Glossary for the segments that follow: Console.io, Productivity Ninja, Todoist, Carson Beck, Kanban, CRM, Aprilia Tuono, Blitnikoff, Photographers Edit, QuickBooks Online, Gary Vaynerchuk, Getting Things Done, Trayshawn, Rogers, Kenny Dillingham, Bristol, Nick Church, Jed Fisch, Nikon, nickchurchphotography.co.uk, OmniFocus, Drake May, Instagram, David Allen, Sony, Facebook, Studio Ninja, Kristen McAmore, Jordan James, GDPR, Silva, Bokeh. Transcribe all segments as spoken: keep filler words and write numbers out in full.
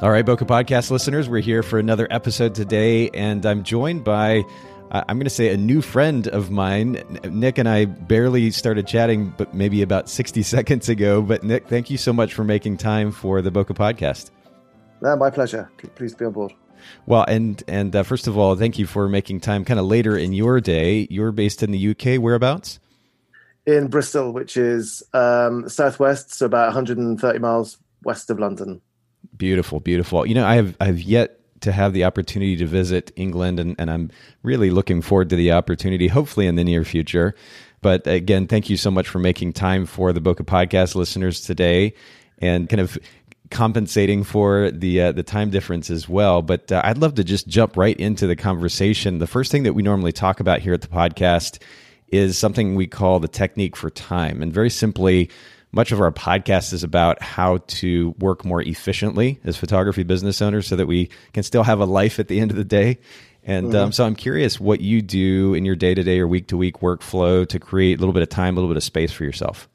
All right, Bokeh Podcast listeners, we're here for another episode today, and I'm joined by, uh, I'm going to say, a new friend of mine. Nick and I barely started chatting, but maybe about sixty seconds ago. But Nick, thank you so much for making time for the Bokeh Podcast. No, my pleasure. Please be on board. Well, and and uh, first of all, thank you for making time kind of later in your day. You're based in the U K. Whereabouts? In Bristol, which is um, southwest, so about one hundred thirty miles west of London. Beautiful, beautiful. You know, I have I've yet to have the opportunity to visit England, and, and I'm really looking forward to the opportunity, hopefully in the near future. But again, thank you so much for making time for the Bokeh Podcast listeners today and kind of compensating for the uh, the time difference as well. But uh, I'd love to just jump right into the conversation. The first thing that we normally talk about here at the podcast is something we call the technique for time. And very simply, much of our podcast is about how to work more efficiently as photography business owners so that we can still have a life at the end of the day. And mm-hmm. um, so I'm curious what you do in your day-to-day or week-to-week workflow to create a little bit of time, a little bit of space for yourself.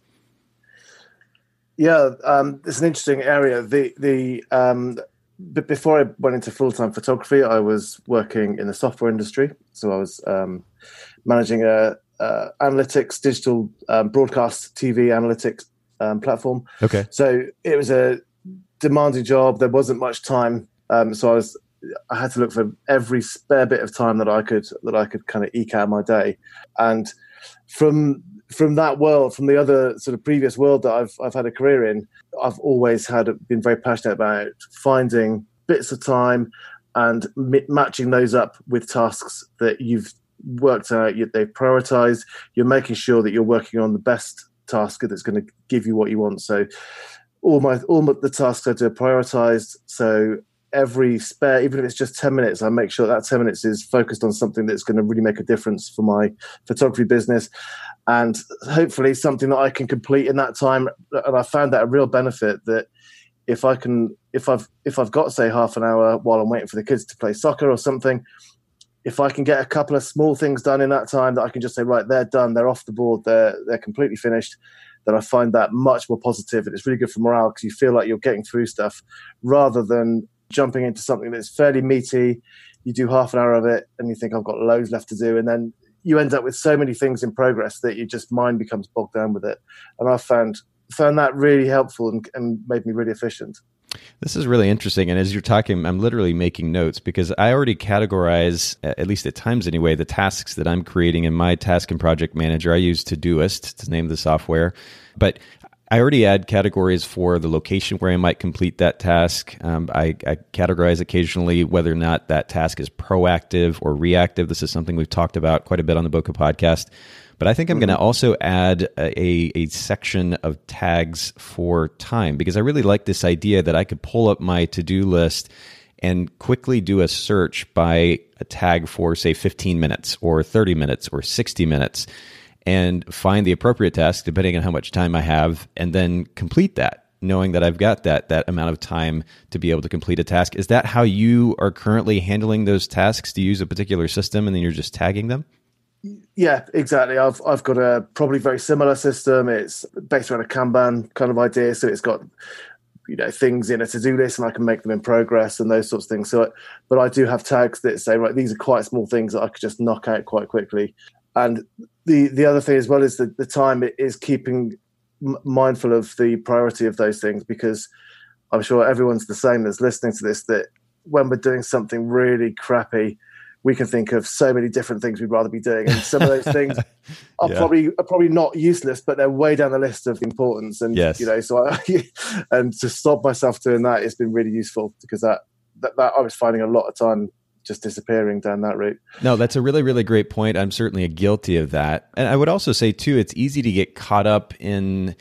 Yeah, um, it's an interesting area. The the um, b- Before I went into full-time photography, I was working in the software industry. So I was um, managing a, a analytics, digital um, broadcast, T V analytics, Um, platform. Okay. So it was a demanding job. There wasn't much time, um, so I was I had to look for every spare bit of time that I could that I could kind of eke out my day. And from from that world, from the other sort of previous world that I've I've had a career in, I've always had been very passionate about finding bits of time and m- matching those up with tasks that you've worked out, you, they've prioritized. You're making sure that you're working on the best task that's going to give you what you want. So all my all my, the tasks I do are prioritized. So every spare, even if it's just ten minutes, I make sure that ten minutes is focused on something that's going to really make a difference for my photography business, and hopefully something that I can complete in that time. And I found that a real benefit that if I can, if I've if I've got say half an hour while I'm waiting for the kids to play soccer or something, if I can get a couple of small things done in that time that I can just say, right, they're done, they're off the board, they're they're completely finished, then I find that much more positive. And it's really good for morale because you feel like you're getting through stuff rather than jumping into something that's fairly meaty. You do half an hour of it and you think, I've got loads left to do. And then you end up with so many things in progress that your just mind becomes bogged down with it. And I found found that really helpful and, and made me really efficient. This is really interesting. And as you're talking, I'm literally making notes because I already categorize, at least at times anyway, the tasks that I'm creating in my task and project manager. I use Todoist to name the software, but I already add categories for the location where I might complete that task. Um, I, I categorize occasionally whether or not that task is proactive or reactive. This is something we've talked about quite a bit on the Bokeh Podcast. But I think I'm going to also add a, a section of tags for time because I really like this idea that I could pull up my to-do list and quickly do a search by a tag for, say, fifteen minutes or thirty minutes or sixty minutes and find the appropriate task depending on how much time I have and then complete that, knowing that I've got that that amount of time to be able to complete a task. Is that how you are currently handling those tasks? Do you use a particular system and then you're just tagging them? Yeah, exactly. I've I've got a probably very similar system. It's based around a Kanban kind of idea. So it's got, you know, things in a to-do list and I can make them in progress and those sorts of things. So, but I do have tags that say, right, these are quite small things that I could just knock out quite quickly. And the, the other thing as well is that the time is keeping m- mindful of the priority of those things, because I'm sure everyone's the same that's listening to this, that when we're doing something really crappy, we can think of so many different things we'd rather be doing. And some of those things are yeah. probably are probably not useless, but they're way down the list of importance. And, yes. you know, so I, and to stop myself doing that, it's been really useful because that, that, that I was finding a lot of time just disappearing down that route. No, that's a really, really great point. I'm certainly guilty of that. And I would also say too, it's easy to get caught up in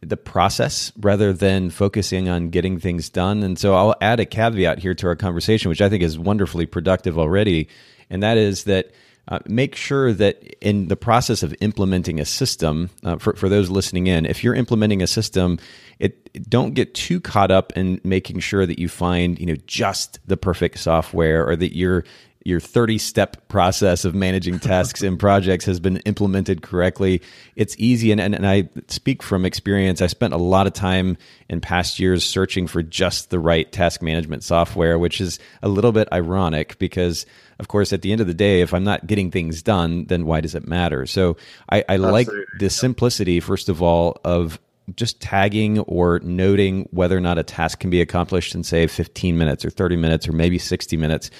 the process rather than focusing on getting things done. And so I'll add a caveat here to our conversation, which I think is wonderfully productive already. And that is that uh, make sure that in the process of implementing a system, uh, for, for those listening in, if you're implementing a system, it don't get too caught up in making sure that you find, you know, just the perfect software, or that you're your thirty-step process of managing tasks and projects has been implemented correctly. It's easy, and, and, and I speak from experience. I spent a lot of time in past years searching for just the right task management software, which is a little bit ironic because, of course, at the end of the day, if I'm not getting things done, then why does it matter? So I, I like the simplicity, first of all, of just tagging or noting whether or not a task can be accomplished in, say, fifteen minutes or thirty minutes or maybe sixty minutes.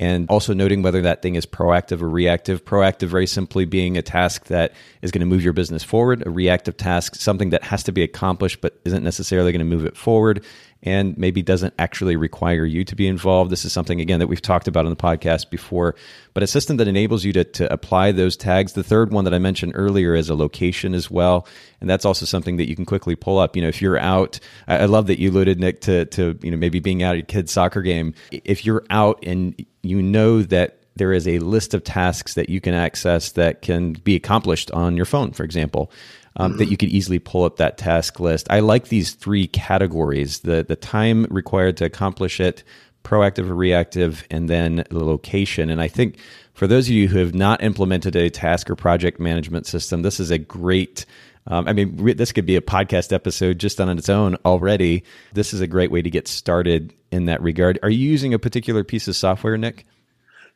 And also noting whether that thing is proactive or reactive. Proactive, very simply, being a task that is going to move your business forward. A reactive task, something that has to be accomplished but isn't necessarily going to move it forward and maybe doesn't actually require you to be involved. This is something, again, that we've talked about on the podcast before. But a system that enables you to, to apply those tags. The third one that I mentioned earlier is a location as well. And that's also something that you can quickly pull up. You know, if you're out, I love that you alluded, Nick, to, to you know maybe being out at a kid's soccer game. If you're out and you know that there is a list of tasks that you can access that can be accomplished on your phone, for example, um, mm-hmm. that you could easily pull up that task list. I like these three categories, the the time required to accomplish it, proactive or reactive, and then the location. And I think for those of you who have not implemented a task or project management system, this is a great Um, I mean, re- this could be a podcast episode just on its own already. This is a great way to get started in that regard. Are you using a particular piece of software, Nick?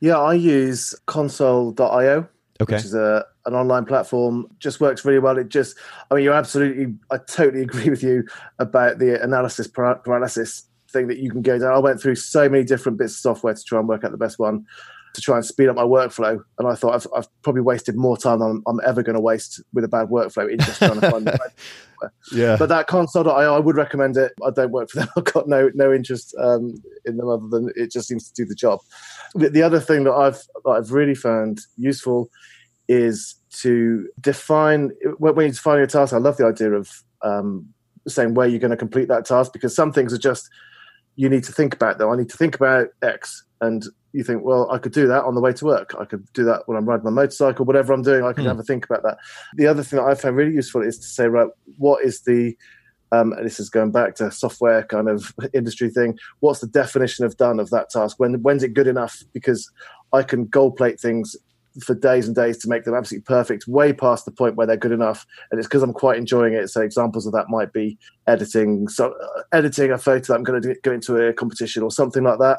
Yeah, I use console dot io, okay. which is a, an online platform. Just works really well. It just, I mean, you're absolutely, I totally agree with you about the analysis paralysis thing that you can go down. I went through so many different bits of software to try and work out the best one, to try and speed up my workflow. And I thought I've, I've probably wasted more time than I'm, I'm ever going to waste with a bad workflow in just trying to find the right yeah. But that console dot io, I would recommend it. I don't work for them. I've got no no interest um, in them other than it just seems to do the job. The other thing that I've that I've really found useful is to define, when you're defining a task, I love the idea of um, saying where you're going to complete that task, because some things are just, you need to think about them. I need to think about X. And you think, well, I could do that on the way to work. I could do that when I'm riding my motorcycle, whatever I'm doing, I can mm. have a think about that. The other thing that I found really useful is to say, right, what is the, um, and this is going back to software kind of industry thing, what's the definition of done of that task? When When's it good enough? Because I can gold plate things for days and days to make them absolutely perfect, way past the point where they're good enough. And it's because I'm quite enjoying it. So examples of that might be editing. So uh, editing a photo that I'm going to go into a competition or something like that.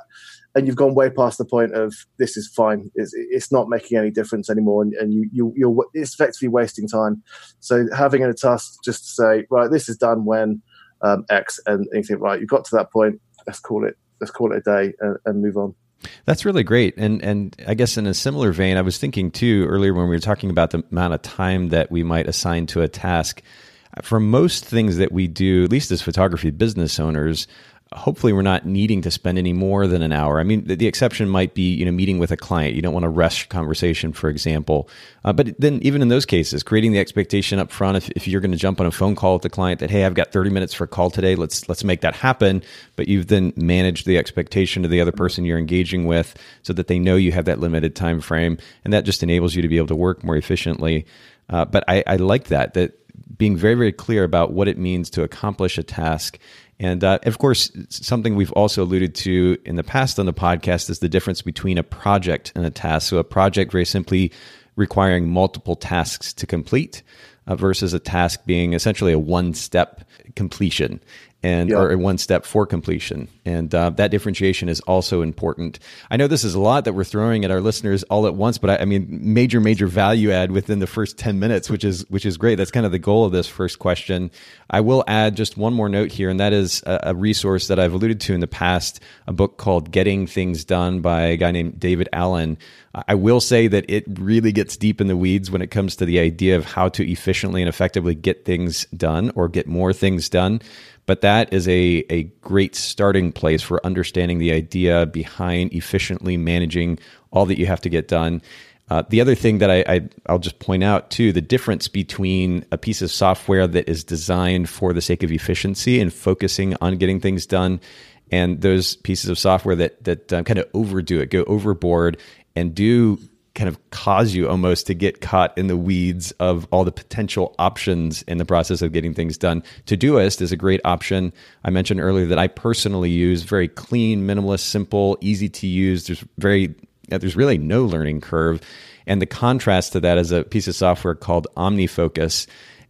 And you've gone way past the point of this is fine. It's, it's not making any difference anymore. And, and you, you, you're it's effectively wasting time. So having a task just to say, right, this is done when um, X, and you think, right, you've got to that point. Let's call it, let's call it a day and, and move on. That's really great. And and I guess in a similar vein, I was thinking too earlier when we were talking about the amount of time that we might assign to a task. For most things that we do, at least as photography business owners, hopefully we're not needing to spend any more than an hour. I mean, the, the exception might be, you know, meeting with a client. You don't want to rush conversation, for example. Uh, but then even in those cases, creating the expectation up front, if, if you're going to jump on a phone call with the client that, hey, I've got thirty minutes for a call today, let's let's make that happen. But you've then managed the expectation to the other person you're engaging with so that they know you have that limited time frame. And that just enables you to be able to work more efficiently. Uh, but I, I like that, that being very, very clear about what it means to accomplish a task. And uh, of course, something we've also alluded to in the past on the podcast is the difference between a project and a task. So a project very simply requiring multiple tasks to complete uh, versus a task being essentially a one-step completion and yeah. or a one-step for completion. And uh, that differentiation is also important. I know this is a lot that we're throwing at our listeners all at once, but I, I mean, major, major value add within the first ten minutes, which is which is great. That's kind of the goal of this first question. I will add just one more note here, and that is a, a resource that I've alluded to in the past, a book called Getting Things Done by a guy named David Allen. I will say that it really gets deep in the weeds when it comes to the idea of how to efficiently and effectively get things done or get more things done. But that is a, a great starting place for understanding the idea behind efficiently managing all that you have to get done. Uh, the other thing that I, I, I'll just point out too, the difference between a piece of software that is designed for the sake of efficiency and focusing on getting things done, and those pieces of software that that um, kind of overdo it, go overboard, and do kind of cause you almost to get caught in the weeds of all the potential options in the process of getting things done. Todoist is a great option. I mentioned earlier that I personally use, very clean, minimalist, simple, easy to use. There's very there's really no learning curve. And the contrast to that is a piece of software called OmniFocus.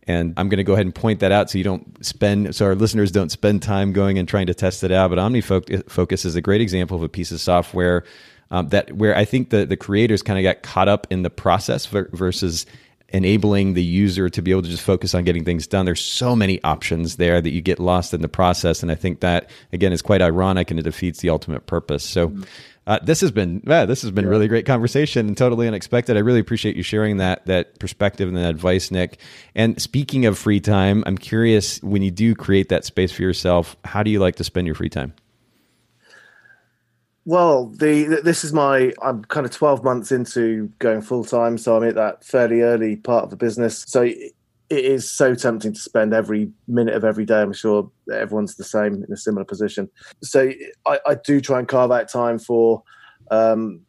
And I'm going to go ahead and point that out so you don't spend, so our listeners don't spend time going and trying to test it out. But OmniFocus is a great example of a piece of software um, that where I think the, the creators kind of got caught up in the process versus enabling the user to be able to just focus on getting things done. There's so many options there that you get lost in the process. And I think that, again, is quite ironic, and it defeats the ultimate purpose. So mm-hmm. Uh, this has been yeah, this has been a really great conversation and totally unexpected. I really appreciate you sharing that that perspective and that advice, Nick. And speaking of free time, I'm curious, when you do create that space for yourself, how do you like to spend your free time? Well, the this is my, I'm kind of twelve months into going full time, so I'm at that fairly early part of the business. So it is so tempting to spend every minute of every day. I'm sure everyone's the same, in a similar position. So I, I do try and carve out time for um,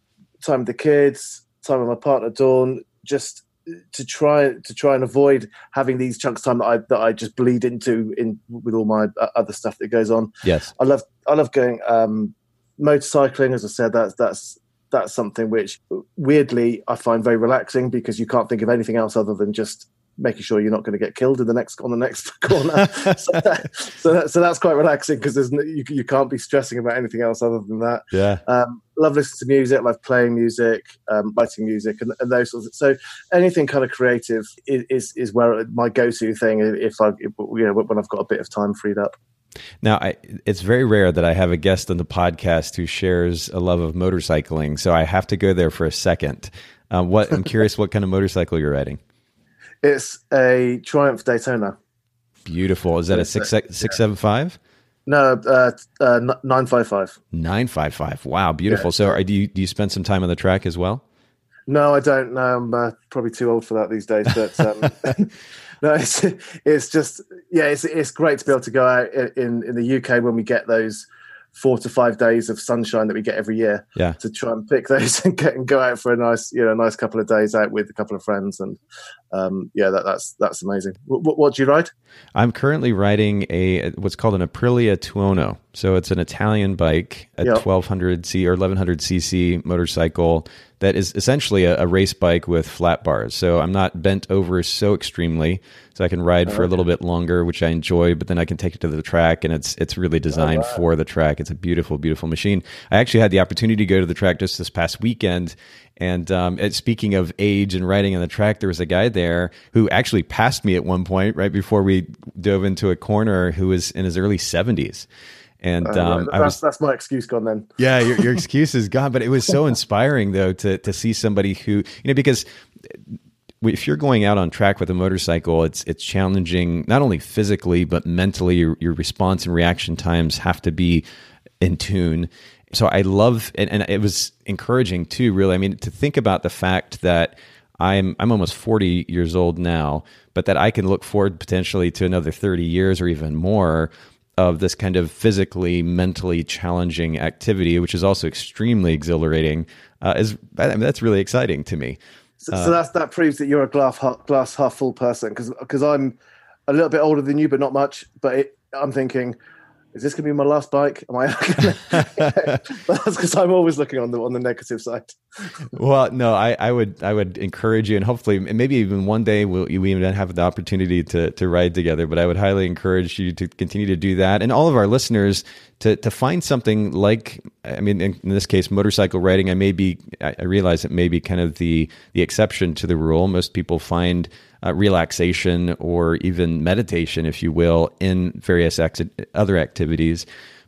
time with the kids, time with my partner Dawn, just to try to try and avoid having these chunks of time that I that I just bleed into in with all my other stuff that goes on. Yes, I love I love going um, motorcycling. As I said, that's that's that's something which weirdly I find very relaxing, because you can't think of anything else other than just making sure you're not going to get killed in the next on the next corner. so, that, so, that, so that's quite relaxing, because there's no, you, you can't be stressing about anything else other than that. Yeah, um, love listening to music, love playing music, um, writing music, and, and those sorts of, so anything kind of creative is is, is where my go-to thing if I if, you know when I've got a bit of time freed up. Now, I, it's very rare that I have a guest on the podcast who shares a love of motorcycling, so I have to go there for a second. Um, what I'm curious, what kind of motorcycle you're riding? It's a Triumph Daytona. Beautiful. Is that a six six seven five? No, uh, uh, nine five five. Nine five five. Wow, beautiful. Yeah. So, are, do you do you spend some time on the track as well? No, I don't. No, I'm uh, probably too old for that these days. But um, no, it's it's just yeah, it's it's great to be able to go out in in the U K when we get those four to five days of sunshine that we get every year, yeah, to try and pick those and get and go out for a nice, you know, a nice couple of days out with a couple of friends. And um, yeah, that, that's, that's amazing. What, what do you ride? I'm currently riding a, what's called an Aprilia Tuono. So it's an Italian bike, a yep. twelve hundred c or eleven hundred c c motorcycle that is essentially a, a race bike with flat bars. So I'm not bent over so extremely, so I can ride oh, for okay. a little bit longer, which I enjoy, but then I can take it to the track, and it's it's really designed oh, wow. for the track. It's a beautiful, beautiful machine. I actually had the opportunity to go to the track just this past weekend. And um, at, speaking of age and riding on the track, there was a guy there who actually passed me at one point right before we dove into a corner, who was in his early seventies. And um, um, that's, I was, that's my excuse gone then. Yeah, your, your excuse is gone. But it was so inspiring, though, to to see somebody who, you know, because if you're going out on track with a motorcycle, it's it's challenging, not only physically, but mentally. Your, your response and reaction times have to be in tune. So I love, and, and it was encouraging too, really. I mean, to think about the fact that I'm I'm almost forty years old now, but that I can look forward potentially to another thirty years or even more of this kind of physically, mentally challenging activity, which is also extremely exhilarating. Uh, is I mean, that's really exciting to me. So, uh, so that's, that proves that you're a glass half, glass half full person, because because I'm a little bit older than you, but not much. But it, I'm thinking, is this going to be my last bike? Am I? That's because I'm always looking on the on the negative side. Well, no, I, I would I would encourage you, and hopefully, and maybe even one day we'll, we even have the opportunity to to ride together. But I would highly encourage you to continue to do that, and all of our listeners to to find something like, I mean, in, in this case, motorcycle riding. I may be, I, I realize it may be kind of the the exception to the rule. Most people find Uh, relaxation or even meditation, if you will, in various ex- other activities.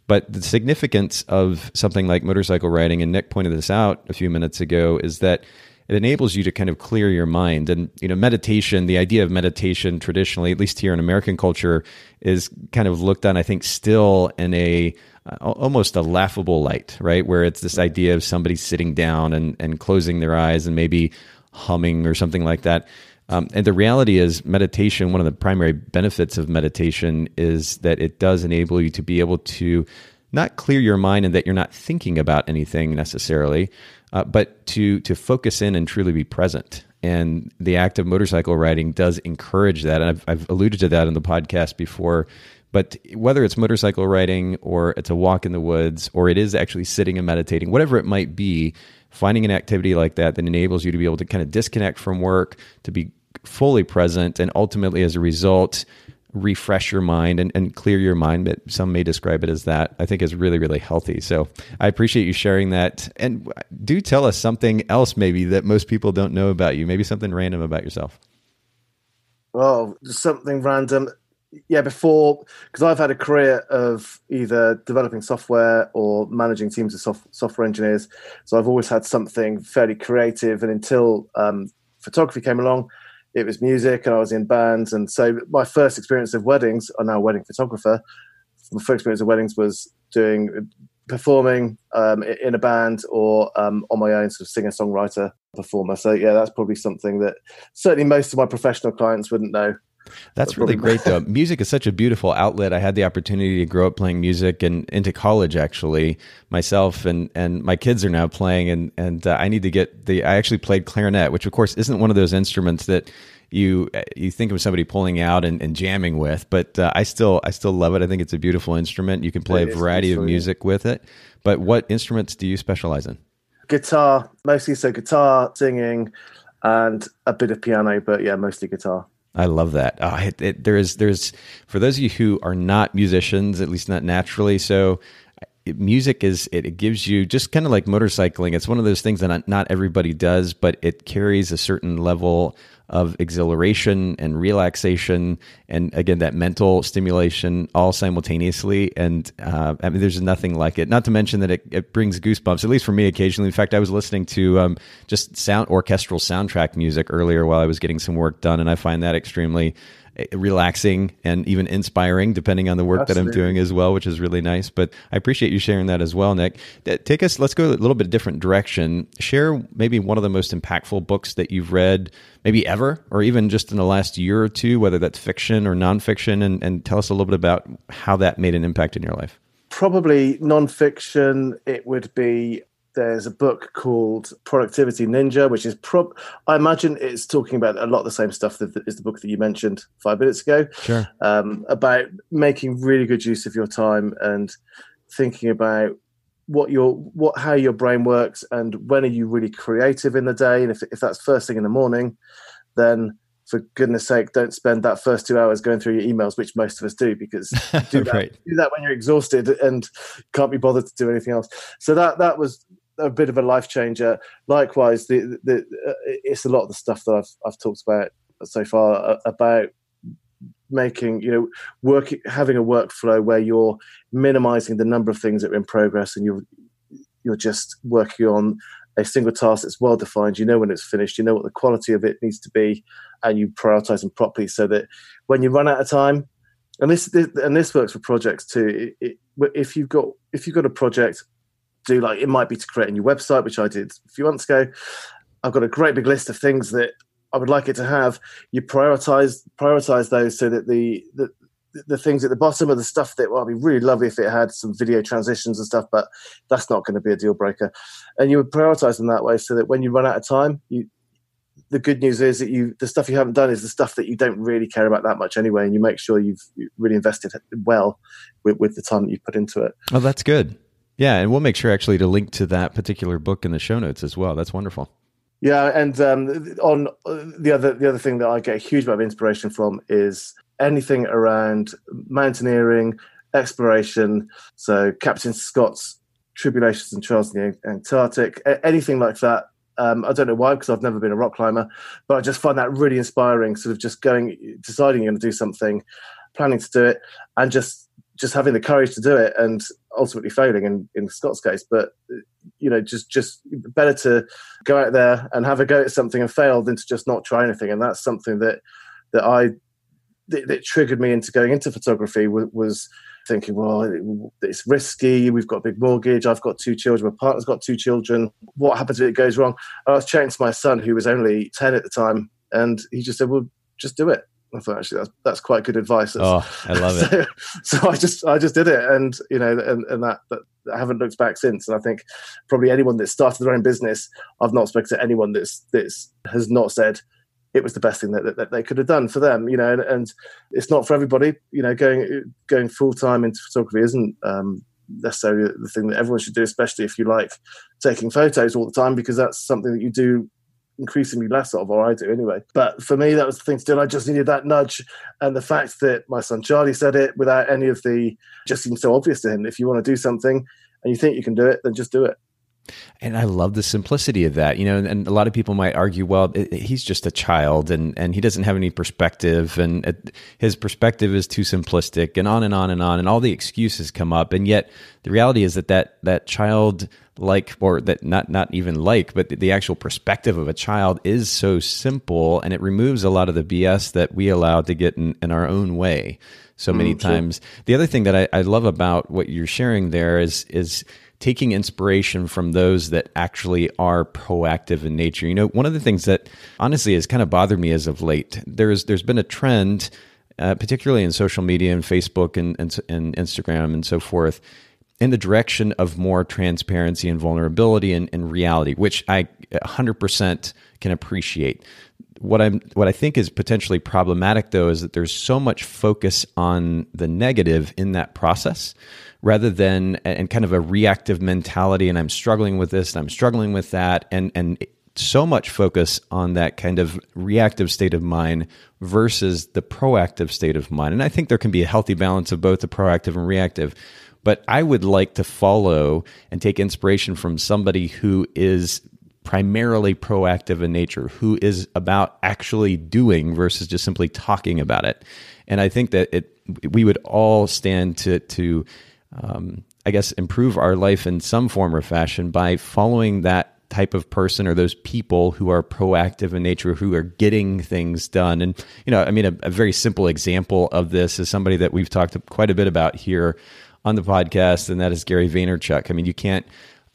But the significance of something like motorcycle riding, and Nick pointed this out a few minutes ago, is that it enables you to kind of clear your mind. And, you know, meditation, the idea of meditation traditionally, at least here in American culture, is kind of looked on, I think, still in a uh, almost a laughable light, right? Where it's this idea of somebody sitting down and, and closing their eyes and maybe humming or something like that. Um, and the reality is meditation, one of the primary benefits of meditation is that it does enable you to be able to not clear your mind and that you're not thinking about anything necessarily, uh, but to to focus in and truly be present. And the act of motorcycle riding does encourage that. And I've, I've alluded to that in the podcast before. But whether it's motorcycle riding or it's a walk in the woods or it is actually sitting and meditating, whatever it might be, finding an activity like that that enables you to be able to kind of disconnect from work, to be fully present, and ultimately, as a result, refresh your mind and, and clear your mind, but some may describe it as that, I think is really, really healthy. So I appreciate you sharing that. And do tell us something else maybe that most people don't know about you, maybe something random about yourself. Oh, something random. Yeah, before, because I've had a career of either developing software or managing teams of soft, software engineers. So I've always had something fairly creative. And until um, photography came along, it was music and I was in bands. And so my first experience of weddings, I'm now a wedding photographer. My first experience of weddings was doing performing um, in a band or um, on my own, sort of singer-songwriter performer. So yeah, that's probably something that certainly most of my professional clients wouldn't know. That's really great, though. Music is such a beautiful outlet. I had the opportunity to grow up playing music and into college, actually, myself, and and my kids are now playing, and, and uh, I need to get the... I actually played clarinet, which, of course, isn't one of those instruments that you you think of somebody pulling out and, and jamming with, but uh, I still I still love it. I think it's a beautiful instrument. You can play it a variety of music with it, but what instruments do you specialize in? Guitar, mostly, so guitar, singing, and a bit of piano, but yeah, mostly guitar. I love that. Oh, it, it, there is, there's for those of you who are not musicians, at least not naturally. So, it, music is it, it gives you just kind of like motorcycling. It's one of those things that not, not everybody does, but it carries a certain level of exhilaration and relaxation, and again that mental stimulation all simultaneously. And uh, I mean, there's nothing like it. Not to mention that it, it brings goosebumps, at least for me occasionally. In fact, I was listening to um, just sound orchestral soundtrack music earlier while I was getting some work done, and I find that extremely relaxing and even inspiring, depending on the work Absolutely. That I'm doing as well, which is really nice. But I appreciate you sharing that as well, Nick. Take us, let's go a little bit different direction. Share maybe one of the most impactful books that you've read, maybe ever, or even just in the last year or two, whether that's fiction or nonfiction, and, and tell us a little bit about how that made an impact in your life. Probably nonfiction, it would be... There's a book called Productivity Ninja, which is, prob- I imagine it's talking about a lot of the same stuff that is the book that you mentioned five minutes ago, sure. um, about making really good use of your time and thinking about what your what how your brain works and when are you really creative in the day. And if if that's first thing in the morning, then for goodness sake, don't spend that first two hours going through your emails, which most of us do, because do that, right. do that when you're exhausted and can't be bothered to do anything else. So that that was... a bit of a life changer. Likewise, the, the uh, it's a lot of the stuff that I've I've talked about so far uh, about making, you know, work having a workflow where you're minimizing the number of things that are in progress and you're you're just working on a single task that's well defined. You know when it's finished. You know what the quality of it needs to be, and you prioritize them properly so that when you run out of time, and this, this and this works for projects too. It, it, if you've got if you've got a project. Do like it might be to create a new website, which I did a few months ago. I've got a great big list of things that I would like it to have. You prioritize prioritize those so that the the, the things at the bottom are the stuff that well, would be really lovely if it had some video transitions and stuff, but that's not going to be a deal breaker. And you would prioritize them that way so that when you run out of time, you the good news is that you the stuff you haven't done is the stuff that you don't really care about that much anyway, and you make sure you've really invested well with, with the time that you put into it. Oh, that's good. Yeah, and we'll make sure actually to link to that particular book in the show notes as well. That's wonderful. Yeah, and um, on the other the other thing that I get a huge amount of inspiration from is anything around mountaineering, exploration. So Captain Scott's Tribulations and Trials in the Antarctic, anything like that. Um, I don't know why, because I've never been a rock climber, but I just find that really inspiring. Sort of just going, deciding you're going to do something, planning to do it, and just just having the courage to do it and ultimately failing in, in Scott's case. But, you know, just, just better to go out there and have a go at something and fail than to just not try anything. And that's something that, that I, that, that triggered me into going into photography was, was thinking, well, it's risky. We've got a big mortgage. I've got two children. My partner's got two children. What happens if it goes wrong? I was chatting to my son, who was only ten at the time. And he just said, well, just do it. I thought, actually, that's, that's quite good advice. Oh, I love it. So, so I just I just did it. And, you know, and, and that, that I haven't looked back since. And I think probably anyone that started their own business, I've not spoken to anyone that's, that's has not said it was the best thing that, that, that they could have done for them, you know. And, and it's not for everybody. You know, going going full-time into photography isn't um, necessarily the thing that everyone should do, especially if you like taking photos all the time, because that's something that you do increasingly less of, or I do anyway. But for me, that was the thing to do. I just needed that nudge, and the fact that my son Charlie said it without any of the, just seemed so obvious to him. If you want to do something and you think you can do it, then just do it. And I love the simplicity of that, you know, and, and a lot of people might argue, well, it, he's just a child and, and he doesn't have any perspective, and it, his perspective is too simplistic, and on and on and on, and all the excuses come up. And yet the reality is that that, that child like, or that not, not even like, but the, the actual perspective of a child is so simple, and it removes a lot of the B S that we allow to get in, in our own way so many mm, times. Sure. The other thing that I, I love about what you're sharing there is, is, taking inspiration from those that actually are proactive in nature. You know, one of the things that honestly has kind of bothered me as of late, there's there's been a trend, uh, particularly in social media and Facebook and, and, and Instagram and so forth, in the direction of more transparency and vulnerability and, and reality, which I one hundred percent can appreciate. What I'm, what I think is potentially problematic, though, is that there's so much focus on the negative in that process, rather than and kind of a reactive mentality. And I'm struggling with this, and I'm struggling with that, and and so much focus on that kind of reactive state of mind versus the proactive state of mind. And I think there can be a healthy balance of both the proactive and reactive. But I would like to follow and take inspiration from somebody who is primarily proactive in nature, who is about actually doing versus just simply talking about it. And I think that it we would all stand to to um, I guess improve our life in some form or fashion by following that type of person or those people who are proactive in nature, who are getting things done. And you know, I mean, a, a very simple example of this is somebody that we've talked quite a bit about here on the podcast, and that is Gary Vaynerchuk. I mean, you can't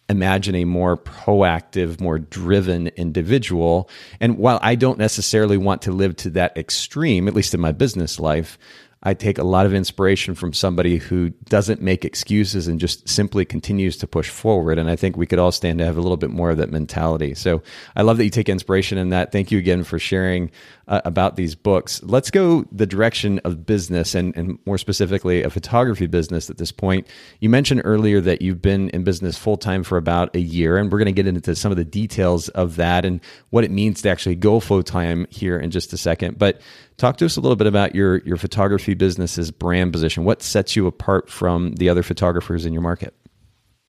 imagine a more proactive, more driven individual. And while I don't necessarily want to live to that extreme, at least in my business life, I take a lot of inspiration from somebody who doesn't make excuses and just simply continues to push forward. And I think we could all stand to have a little bit more of that mentality. So I love that you take inspiration in that. Thank you again for sharing uh, about these books. Let's go the direction of business, and, and more specifically a photography business at this point. You mentioned earlier that you've been in business full-time for about a year, and we're going to get into some of the details of that and what it means to actually go full-time here in just a second. But talk to us a little bit about your, your photography business's brand position. What sets you apart from the other photographers in your market?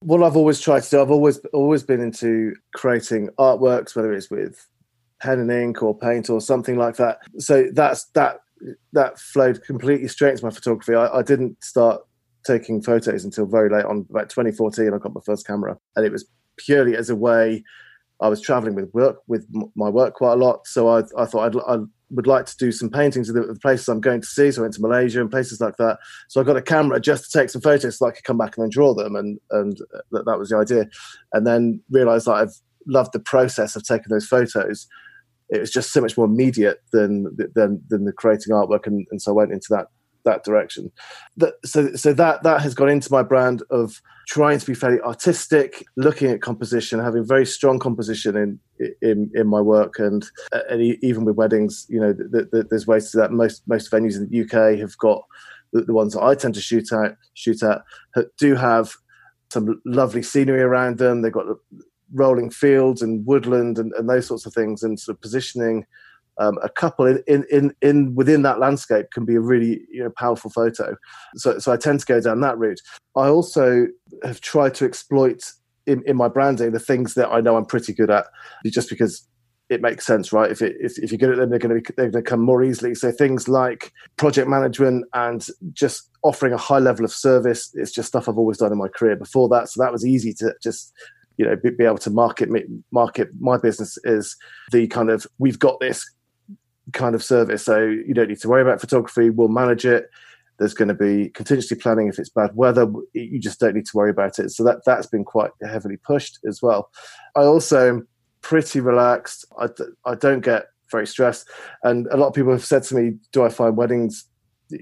Well, I've always tried to do, I've always always been into creating artworks, whether it's with pen and ink or paint or something like that. So that's that that flowed completely straight into my photography. I, I didn't start taking photos until very late on, about twenty fourteen. I got my first camera, and it was purely as a way. I was traveling with work with my work quite a lot, so I, I thought I'd. I'd would like to do some paintings of the places I'm going to see. So I went to Malaysia and places like that. So I got a camera just to take some photos so I could come back and then draw them. And, and that, that was the idea. And then realized that I've loved the process of taking those photos. It was just so much more immediate than, than, than the creating artwork. And, and so I went into that, that direction. That, so so that, that has gone into my brand of trying to be fairly artistic, looking at composition, having very strong composition in, in, in my work. And, and even with weddings, you know, th- th- there's ways to that. Most, most venues in the U K have got the, the ones that I tend to shoot at, shoot at, do have some lovely scenery around them. They've got rolling fields and woodland and, and those sorts of things, and sort of positioning Um, a couple in, in, in, in within that landscape can be a really, you know, powerful photo. So, so I tend to go down that route. I also have tried to exploit in, in my branding the things that I know I'm pretty good at, just because it makes sense, right? If it, if, if you're good at them, they're going to be, they're going to come more easily. So things like project management and just offering a high level of service, it's just stuff I've always done in my career before that. So that was easy to just, you know, be, be able to market me, market my business as the kind of, we've got this kind of service. So you don't need to worry about photography. We'll manage it. There's going to be contingency planning if it's bad weather. You just don't need to worry about it. So that, that's been quite heavily pushed as well. I also am pretty relaxed. I, I don't get very stressed. And a lot of people have said to me, do I find weddings,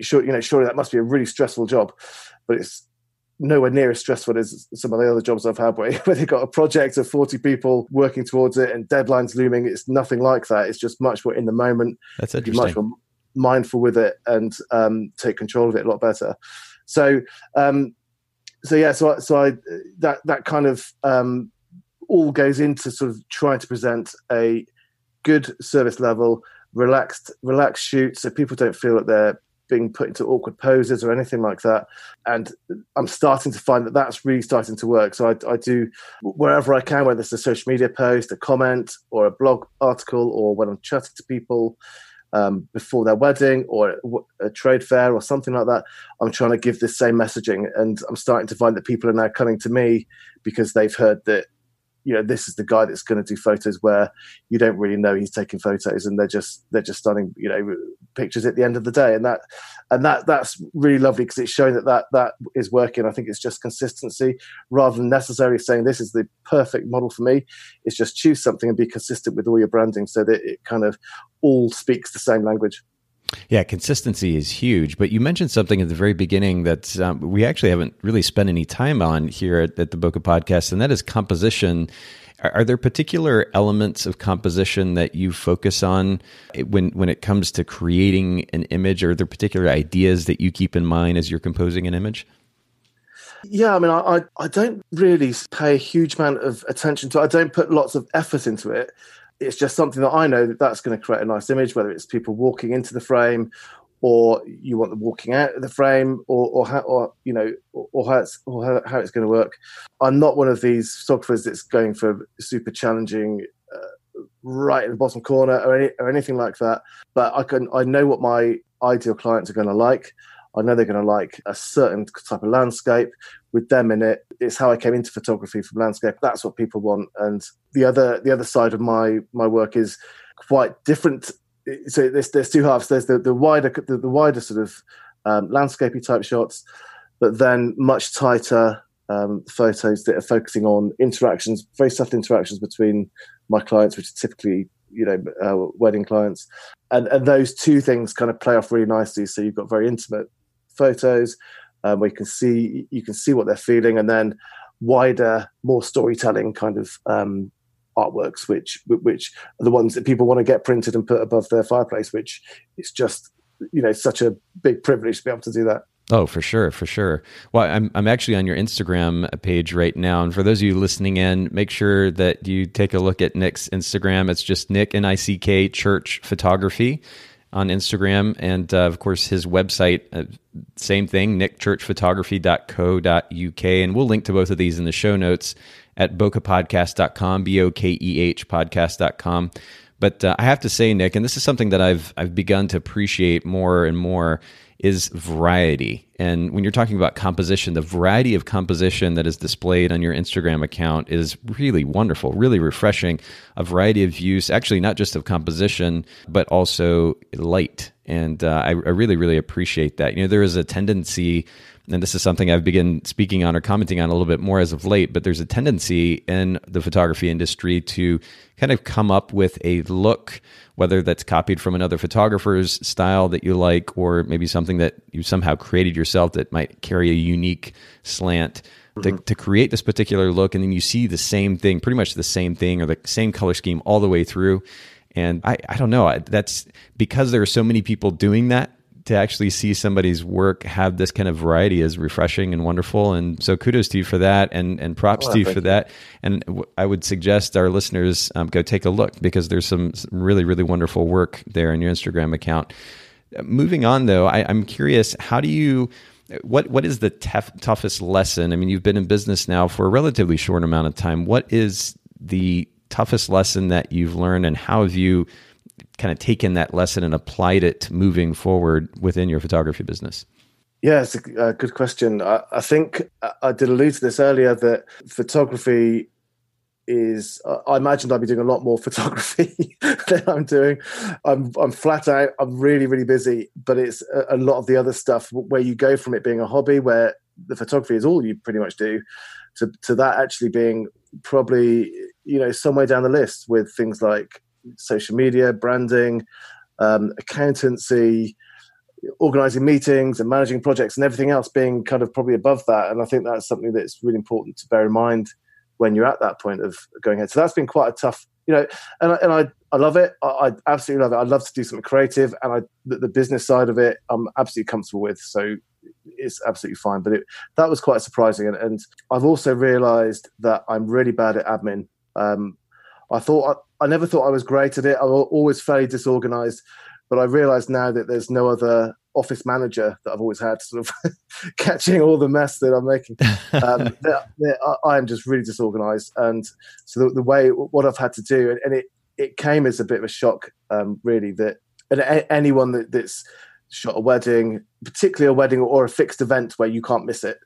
sure, you know, surely that must be a really stressful job. But it's nowhere near as stressful as some of the other jobs I've had where, where they've got a project of forty people working towards it and deadlines looming. It's nothing like that. It's just much more in the moment. That's interesting. Much more mindful with it and um take control of it a lot better. So um so yeah so, so I that that kind of um all goes into sort of trying to present a good service level, relaxed relaxed shoot, so people don't feel that they're being put into awkward poses or anything like that. And I'm starting to find that that's really starting to work. So I, I do wherever I can, whether it's a social media post, a comment or a blog article, or when I'm chatting to people Um, before their wedding or a trade fair or something like that, I'm trying to give this same messaging. And I'm starting to find that people are now coming to me because they've heard that, you know, this is the guy that's going to do photos where you don't really know he's taking photos, and they're just they're just stunning, you know, pictures at the end of the day. And that and that that's really lovely because it's showing that, that that is working. I think it's just consistency rather than necessarily saying this is the perfect model for me. It's just choose something and be consistent with all your branding so that it kind of all speaks the same language. Yeah, consistency is huge. But you mentioned something at the very beginning that um, we actually haven't really spent any time on here at, at the Bokeh Podcast, and that is composition. Are, are there particular elements of composition that you focus on when, when it comes to creating an image? Are there particular ideas that you keep in mind as you're composing an image? Yeah, I mean, I, I don't really pay a huge amount of attention to it. I don't put lots of effort into it. It's just something that I know that that's going to create a nice image, whether it's people walking into the frame or you want them walking out of the frame, or, or how, or, you know, or, or how it's, or how, how it's going to work. I'm not one of these photographers that's going for super challenging, uh, right in the bottom corner or any, or anything like that. But I can, I know what my ideal clients are going to like. I know they're going to like a certain type of landscape with them in it. It's how I came into photography from landscape. That's what people want. And the other the other side of my my work is quite different. So there's there's two halves. There's the, the wider the, the wider sort of um, landscapey type shots, but then much tighter um, photos that are focusing on interactions, very subtle interactions between my clients, which are typically, you know, uh, wedding clients, and and those two things kind of play off really nicely. So you've got very intimate photos um, where you can see you can see what they're feeling, and then wider, more storytelling kind of um, artworks, which which are the ones that people want to get printed and put above their fireplace. Which it's just, you know, such a big privilege to be able to do that. Oh, for sure, for sure. Well, I'm I'm actually on your Instagram page right now, and for those of you listening in, make sure that you take a look at Nick's Instagram. It's just Nick N I C K Church Photography on Instagram, and uh, of course his website, uh, same thing, nick church photography dot co dot u k, and we'll link to both of these in the show notes at bokeh podcast dot com, B O K E H podcast dot com. But uh, I have to say, Nick, and this is something that I've I've begun to appreciate more and more, is variety. And when you're talking about composition, the variety of composition that is displayed on your Instagram account is really wonderful, really refreshing. A variety of use, actually not just of composition, but also light. And uh, I, I really, really appreciate that. You know, there is a tendency, and this is something I've begun speaking on or commenting on a little bit more as of late, but there's a tendency in the photography industry to kind of come up with a look, whether that's copied from another photographer's style that you like, or maybe something that you somehow created yourself that might carry a unique slant mm-hmm. to, to create this particular look. And then you see the same thing, pretty much the same thing or the same color scheme all the way through. And I, I don't know, that's because there are so many people doing that, to actually see somebody's work have this kind of variety is refreshing and wonderful. And so kudos to you for that, and, and props oh, to you for you. that. And w- I would suggest our listeners um, go take a look, because there's some, some really, really wonderful work there in your Instagram account. Uh, moving on though, I, I'm curious, how do you, what, what is the tef- toughest lesson? I mean, you've been in business now for a relatively short amount of time. What is the toughest lesson that you've learned, and how have you kind of taken that lesson and applied it moving forward within your photography business? Yeah, it's a uh, good question. I, I think I did allude to this earlier, that photography is, uh, I imagined I'd be doing a lot more photography than I'm doing. I'm, I'm flat out, I'm really, really busy, but it's a, a lot of the other stuff where you go from it being a hobby where the photography is all you pretty much do to, to that actually being probably, you know, somewhere down the list with things like social media, branding, um, accountancy, organizing meetings and managing projects and everything else being kind of probably above that. And I think that's something that's really important to bear in mind when you're at that point of going ahead. So that's been quite a tough, you know, and I, and I, I love it. I, I absolutely love it. I'd love to do something creative, and I, the, the business side of it, I'm absolutely comfortable with. So it's absolutely fine. But it, that was quite surprising. And, and I've also realized that I'm really bad at admin. Um, I thought, I, I never thought I was great at it. I was always fairly disorganized. But I realise now that there's no other office manager that I've always had sort of catching all the mess that I'm making. Um, they're, they're, I am just really disorganised. And so the, the way, what I've had to do, and, and it, it came as a bit of a shock, um, really, that and a, anyone that, that's shot a wedding, particularly a wedding or a fixed event where you can't miss it,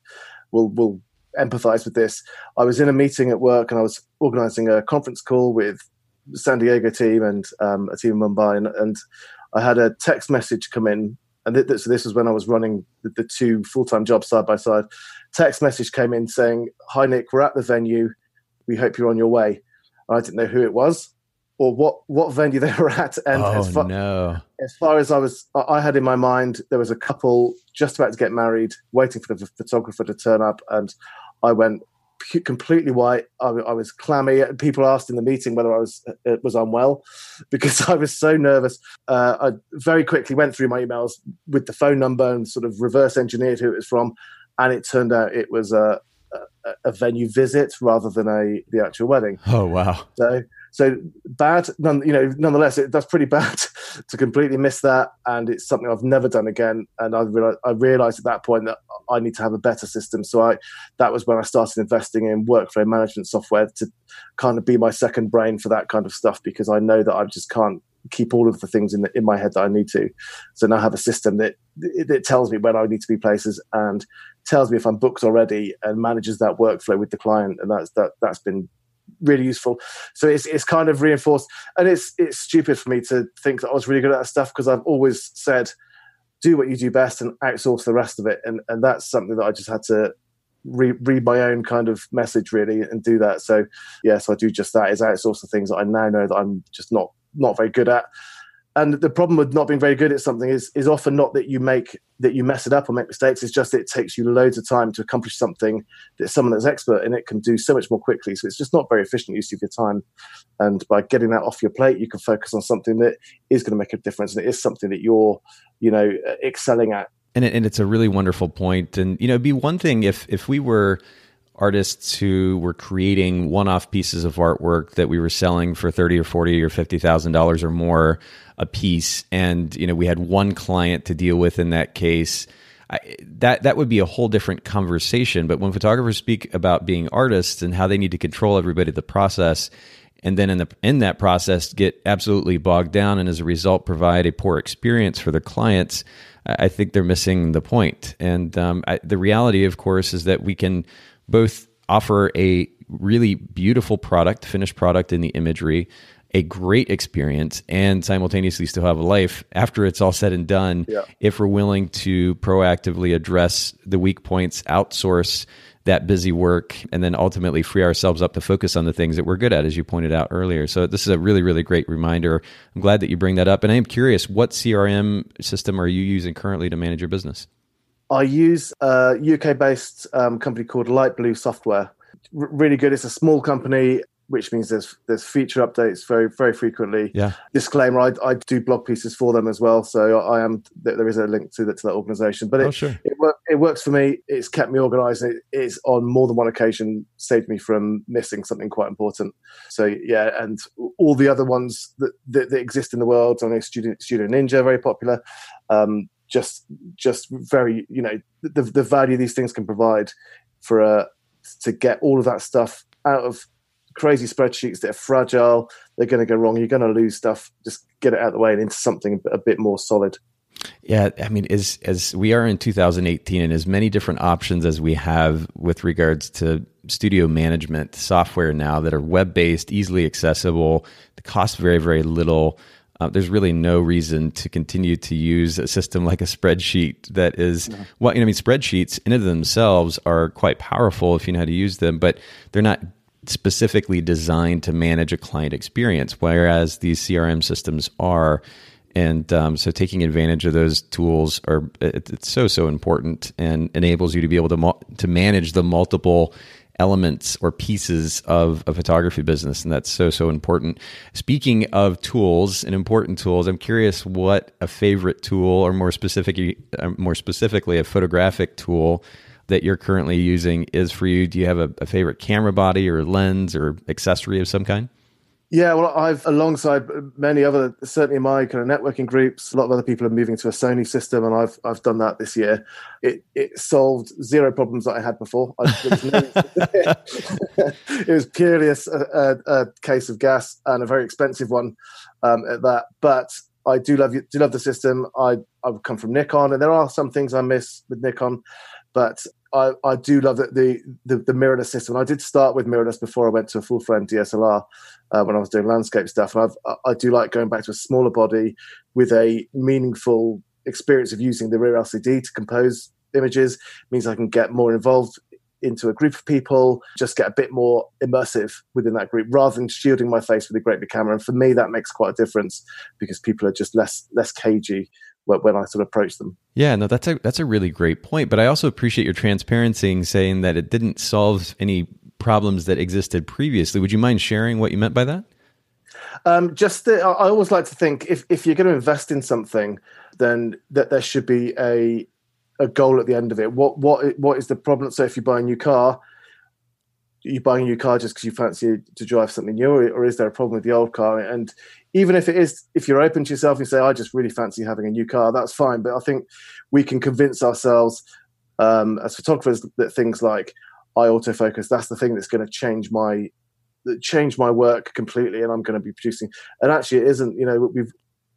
will will empathise with this. I was in a meeting at work and I was organising a conference call with the San Diego team and um, a team in Mumbai, and, and I had a text message come in, and th- th- so this was when I was running the, the two full-time jobs side by side. Text message came in saying, "Hi Nick, we're at the venue. We hope you're on your way." And I didn't know who it was or what, what venue they were at. And oh, as, far, no. as far as I was, I had in my mind, there was a couple just about to get married, waiting for the photographer to turn up, and I went completely white. I, I was clammy. People asked in the meeting whether I was uh, was unwell because I was so nervous. Uh, I very quickly went through my emails with the phone number and sort of reverse engineered who it was from, and it turned out it was a, a, a venue visit rather than a the actual wedding. Oh wow! So so bad. None, you know, nonetheless, it, that's pretty bad to completely miss that, and it's something I've never done again. And I realized, I realized at that point that I need to have a better system. So I, that was when I started investing in workflow management software to kind of be my second brain for that kind of stuff, because I know that I just can't keep all of the things in the, in my head that I need to. So now I have a system that that tells me when I need to be places and tells me if I'm booked already and manages that workflow with the client. And that's that that's been really useful. So it's it's kind of reinforced, and it's it's stupid for me to think that I was really good at that stuff, because I've always said, do what you do best and outsource the rest of it. And and that's something that I just had to re- read my own kind of message really and do that. So yeah, so I do just that, is outsource the things that I now know that I'm just not, not very good at. And the problem with not being very good at something is, is often not that you make, that you mess it up or make mistakes. It's just, it takes you loads of time to accomplish something that someone that's expert in it can do so much more quickly. So it's just not very efficient use of your time. And by getting that off your plate, you can focus on something that is going to make a difference. And it is something that you're, you know, excelling at. And it, and it's a really wonderful point. And, you know, it'd be one thing if, if we were artists who were creating one-off pieces of artwork that we were selling for thirty or forty or fifty thousand dollars or more a piece, and you know we had one client to deal with in that case, I, that that would be a whole different conversation. But when photographers speak about being artists and how they need to control everybody, the process, and then in the in that process get absolutely bogged down, and as a result provide a poor experience for their clients, I think they're missing the point. And um, I, the reality, of course, is that we can both offer a really beautiful product, finished product in the imagery, a great experience, and simultaneously still have a life after it's all said and done. Yeah. If we're willing to proactively address the weak points, outsource that busy work, and then ultimately free ourselves up to focus on the things that we're good at, as you pointed out earlier. So this is a really, really great reminder. I'm glad that you bring that up. And I am curious, what C R M system are you using currently to manage your business? I use a U K-based um, company called Light Blue Software. R- really good. It's a small company, which means there's there's feature updates very very frequently. Yeah. Disclaimer: I, I do blog pieces for them as well, so I am there is a link to that to that organisation. But it oh, sure. it, wor- it works for me. It's kept me organised. It, it's on more than one occasion saved me from missing something quite important. So yeah, and all the other ones that that, that exist in the world. I know Studio, Studio Ninja, very popular. Um, Just, just very, you know, the the value these things can provide for uh, to get all of that stuff out of crazy spreadsheets that are fragile, they're going to go wrong, you're going to lose stuff. Just get it out of the way and into something a bit more solid. Yeah, I mean, as, as we are in two thousand eighteen and as many different options as we have with regards to studio management software now that are web-based, easily accessible, the cost very, very little, uh, there's really no reason to continue to use a system like a spreadsheet that is, no. well, you know, I mean, spreadsheets in and of themselves are quite powerful if you know how to use them, but they're not specifically designed to manage a client experience, whereas these C R M systems are. And um, so taking advantage of those tools are it, it's so, so important and enables you to be able to mo- to manage the multiple elements or pieces of a photography business. And that's so, so important. Speaking of tools and important tools, I'm curious what a favorite tool or more specifically, uh, more specifically a photographic tool that you're currently using is for you. Do you have a, a favorite camera body or lens or accessory of some kind? Yeah, well, I've, alongside many other, certainly my kind of networking groups, a lot of other people are moving to a Sony system, and I've I've done that this year. It it solved zero problems that I had before. It was purely a, a, a case of gas and a very expensive one um, at that. But I do love do love the system. I I've come from Nikon, and there are some things I miss with Nikon, but I, I do love the, the the mirrorless system. I did start with mirrorless before I went to a full frame D S L R uh, when I was doing landscape stuff. And I've, I do like going back to a smaller body with a meaningful experience of using the rear L C D to compose images. It means I can get more involved into a group of people, just get a bit more immersive within that group rather than shielding my face with a great big camera. And for me, that makes quite a difference because people are just less less cagey when I sort of approach them. Yeah, no, that's a that's a really great point. But I also appreciate your transparency in saying that it didn't solve any problems that existed previously. Would you mind sharing what you meant by that? Um, just that I always like to think if if you're going to invest in something, then that there should be a a goal at the end of it. What what what is the problem? So if you buy a new car, you buy a new car just because you fancy to drive something new, or, or is there a problem with the old car? And even if it is, if you're open to yourself and you say, I just really fancy having a new car, that's fine. But I think we can convince ourselves um, as photographers that things like I autofocus, that's the thing that's going to change my change my work completely and I'm going to be producing. And actually it isn't, you know, we've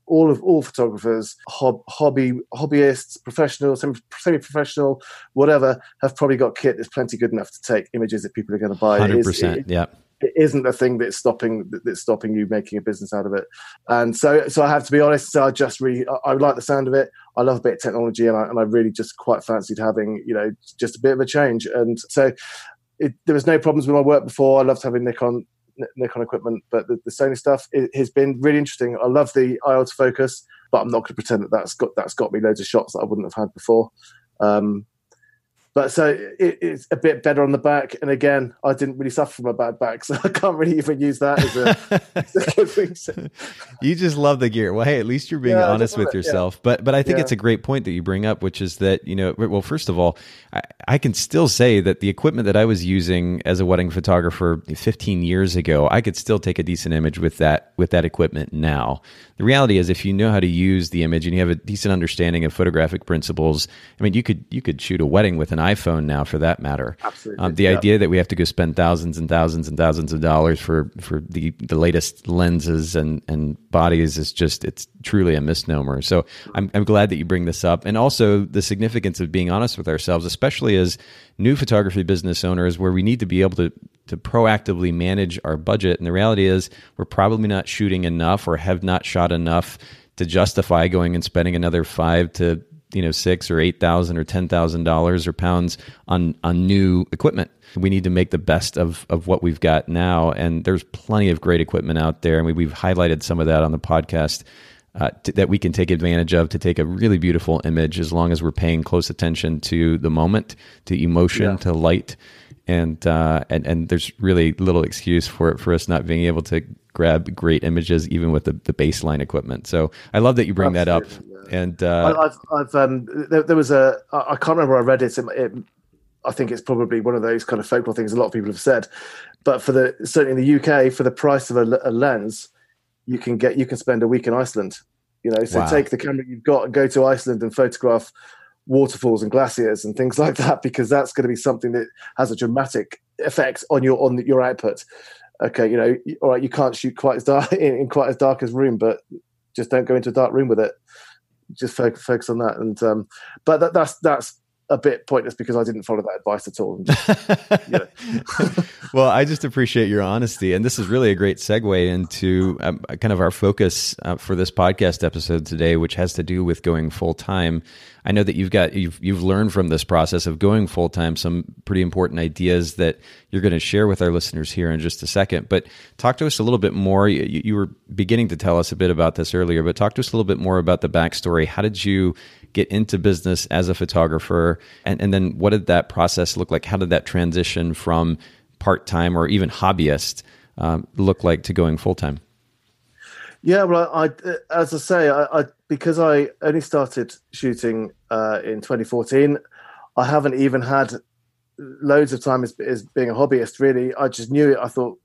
all of all photographers, hob, hobby hobbyists, professionals, semi-professional, whatever, have probably got kit that's plenty good enough to take images that people are going to buy. one hundred percent, yeah. It isn't the thing that's stopping that's stopping you making a business out of it. And so so I have to be honest, so I just really, I, I like the sound of it. I love a bit of technology and I, and I really just quite fancied having, you know, just a bit of a change. And so it, there was no problems with my work before. I loved having Nikon Nikon equipment, but the, the Sony stuff it, has been really interesting. I love the eye autofocus, but I'm not going to pretend that that's got, that's got me loads of shots that I wouldn't have had before. Um, But so it, it's a bit better on the back. And again, I didn't really suffer from a bad back, so I can't really even use that as a, as a good reason. You just love the gear. Well, hey, at least you're being yeah, honest with it. yourself. Yeah. But but I think yeah. it's a great point that you bring up, which is that, you know, well, first of all, I, I can still say that the equipment that I was using as a wedding photographer fifteen years ago, I could still take a decent image with that with that equipment now. The reality is if you know how to use the image and you have a decent understanding of photographic principles, I mean, you could you could shoot a wedding with an iPhone now, for that matter. Absolutely. Um, the yeah. idea that we have to go spend thousands and thousands and thousands of dollars for for the, the latest lenses and, and bodies is just, it's truly a misnomer. So I'm I'm glad that you bring this up. And also the significance of being honest with ourselves, especially as new photography business owners, where we need to be able to to proactively manage our budget. And the reality is we're probably not shooting enough or have not shot enough to justify going and spending another five to you know, six or eight thousand or ten thousand dollars or pounds on on new equipment. We need to make the best of of what we've got now, and there's plenty of great equipment out there. I mean, we've highlighted some of that on the podcast uh, t- that we can take advantage of to take a really beautiful image, as long as we're paying close attention to the moment, to emotion, yeah. to light, and uh, and and there's really little excuse for for us not being able to grab great images, even with the, the baseline equipment. So I love that you bring Absolutely. that up. And uh, I, I've, I've um, there, there was a, I can't remember where I read it. It, it. I think it's probably one of those kind of folklore things a lot of people have said, but for the, certainly in the U K, for the price of a, a lens, you can get, you can spend a week in Iceland, you know, so wow. take the camera you've got and go to Iceland and photograph waterfalls and glaciers and things like that, because that's going to be something that has a dramatic effect on your, on your output. okay, you know, all right, you can't shoot quite as dark in quite as dark as room, but just don't go into a dark room with it. Just focus, focus on that. And um, but that, that's that's a bit pointless because I didn't follow that advice at all. Just, you know. Well, I just appreciate your honesty, and this is really a great segue into um, kind of our focus uh, for this podcast episode today, which has to do with going full time. I know that you've got you've you've learned from this process of going full time some pretty important ideas that you're going to share with our listeners here in just a second. But talk to us a little bit more. You, you were beginning to tell us a bit about this earlier, but talk to us a little bit more about the backstory. How did you get into business as a photographer? And, and then what did that process look like? How did that transition from part-time or even hobbyist um, look like to going full-time? Yeah, well, I, as I say, I, I because I only started shooting uh, in twenty fourteen, I haven't even had loads of time as, as being a hobbyist, really. I just knew it. I thought,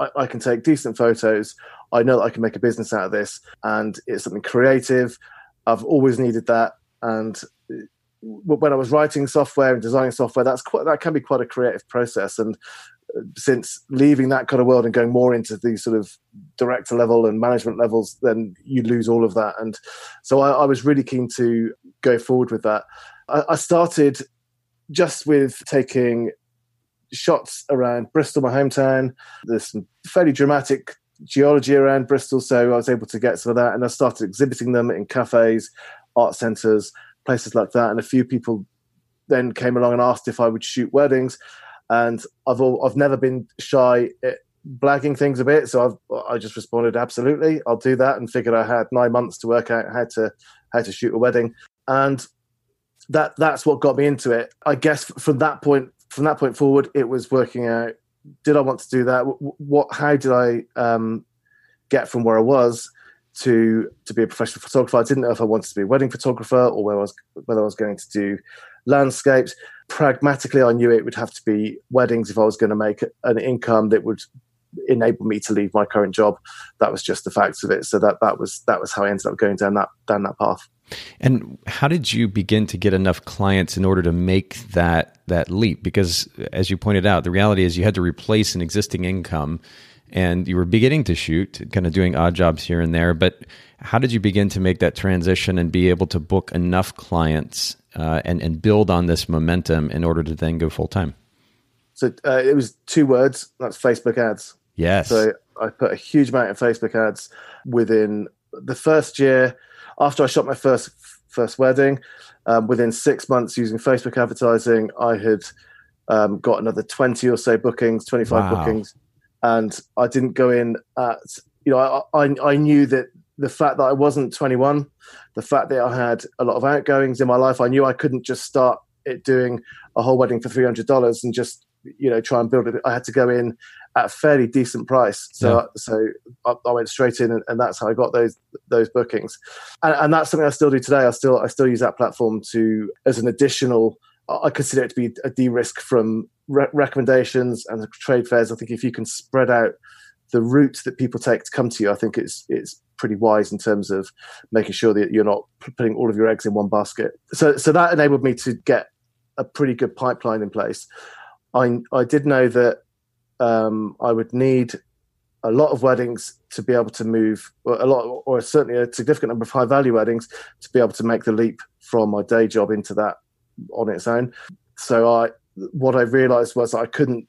I, I can take decent photos. I know that I can make a business out of this. And it's something creative. I've always needed that. And when I was writing software and designing software, that's quite, that can be quite a creative process. And since leaving that kind of world and going more into the sort of director level and management levels, then you lose all of that. And so I, I was really keen to go forward with that. I, I started just with taking shots around Bristol, my hometown. There's some fairly dramatic geology around Bristol, so I was able to get some of that, and I started exhibiting them in cafes, art centres, places like that. And a few people then came along and asked if I would shoot weddings, and I've all, I've never been shy at blagging things a bit, so I've, I just responded, absolutely, I'll do that, and figured I had nine months to work out how to how to shoot a wedding, and that that's what got me into it. I guess from that point from that point forward, it was working out, did I want to do that? What? How did I um, get from where I was to to be a professional photographer? I didn't know if I wanted to be a wedding photographer or where I was, whether I was going to do landscapes. Pragmatically, I knew it would have to be weddings if I was going to make an income that would enable me to leave my current job. That was just the facts of it. So that that was that was how I ended up going down that down that path. And how did you begin to get enough clients in order to make that that leap? Because as you pointed out, the reality is you had to replace an existing income, and you were beginning to shoot, kind of doing odd jobs here and there. But how did you begin to make that transition and be able to book enough clients uh, and, and build on this momentum in order to then go full time? So uh, it was two words. That's Facebook ads. Yes. So I put a huge amount of Facebook ads within the first year. After I shot my first first wedding, um, within six months using Facebook advertising, I had um, got another twenty or so bookings, twenty-five wow. bookings, and I didn't go in at, you know, I, I I knew that the fact that I wasn't twenty-one, the fact that I had a lot of outgoings in my life, I knew I couldn't just start it doing a whole wedding for three hundred dollars and just, you know, try and build it. I had to go in at a fairly decent price. So, yeah. so I, I went straight in, and, and that's how I got those, those bookings. And, and that's something I still do today. I still, I still use that platform to, as an additional, I consider it to be a de-risk from re- recommendations and trade fairs. I think if you can spread out the route that people take to come to you, I think it's, it's pretty wise in terms of making sure that you're not putting all of your eggs in one basket. So, so that enabled me to get a pretty good pipeline in place. I I did know that um, I would need a lot of weddings to be able to move, or a lot, or certainly a significant number of high value weddings to be able to make the leap from my day job into that on its own. So I, what I realised was I couldn't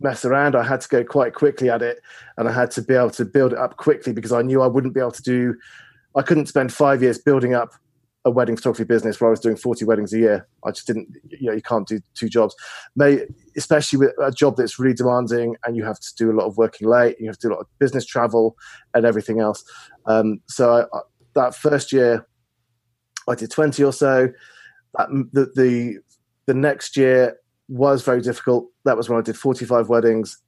mess around. I had to go quite quickly at it, and I had to be able to build it up quickly because I knew I wouldn't be able to do. I couldn't spend five years building up a wedding photography business where I was doing forty weddings a year. I just didn't, you know, you can't do two jobs. May, especially with a job that's really demanding, and you have to do a lot of working late, you have to do a lot of business travel and everything else. Um, so I, I, that first year, I did twenty or so. That, the, the the next year was very difficult. That was when I did forty-five weddings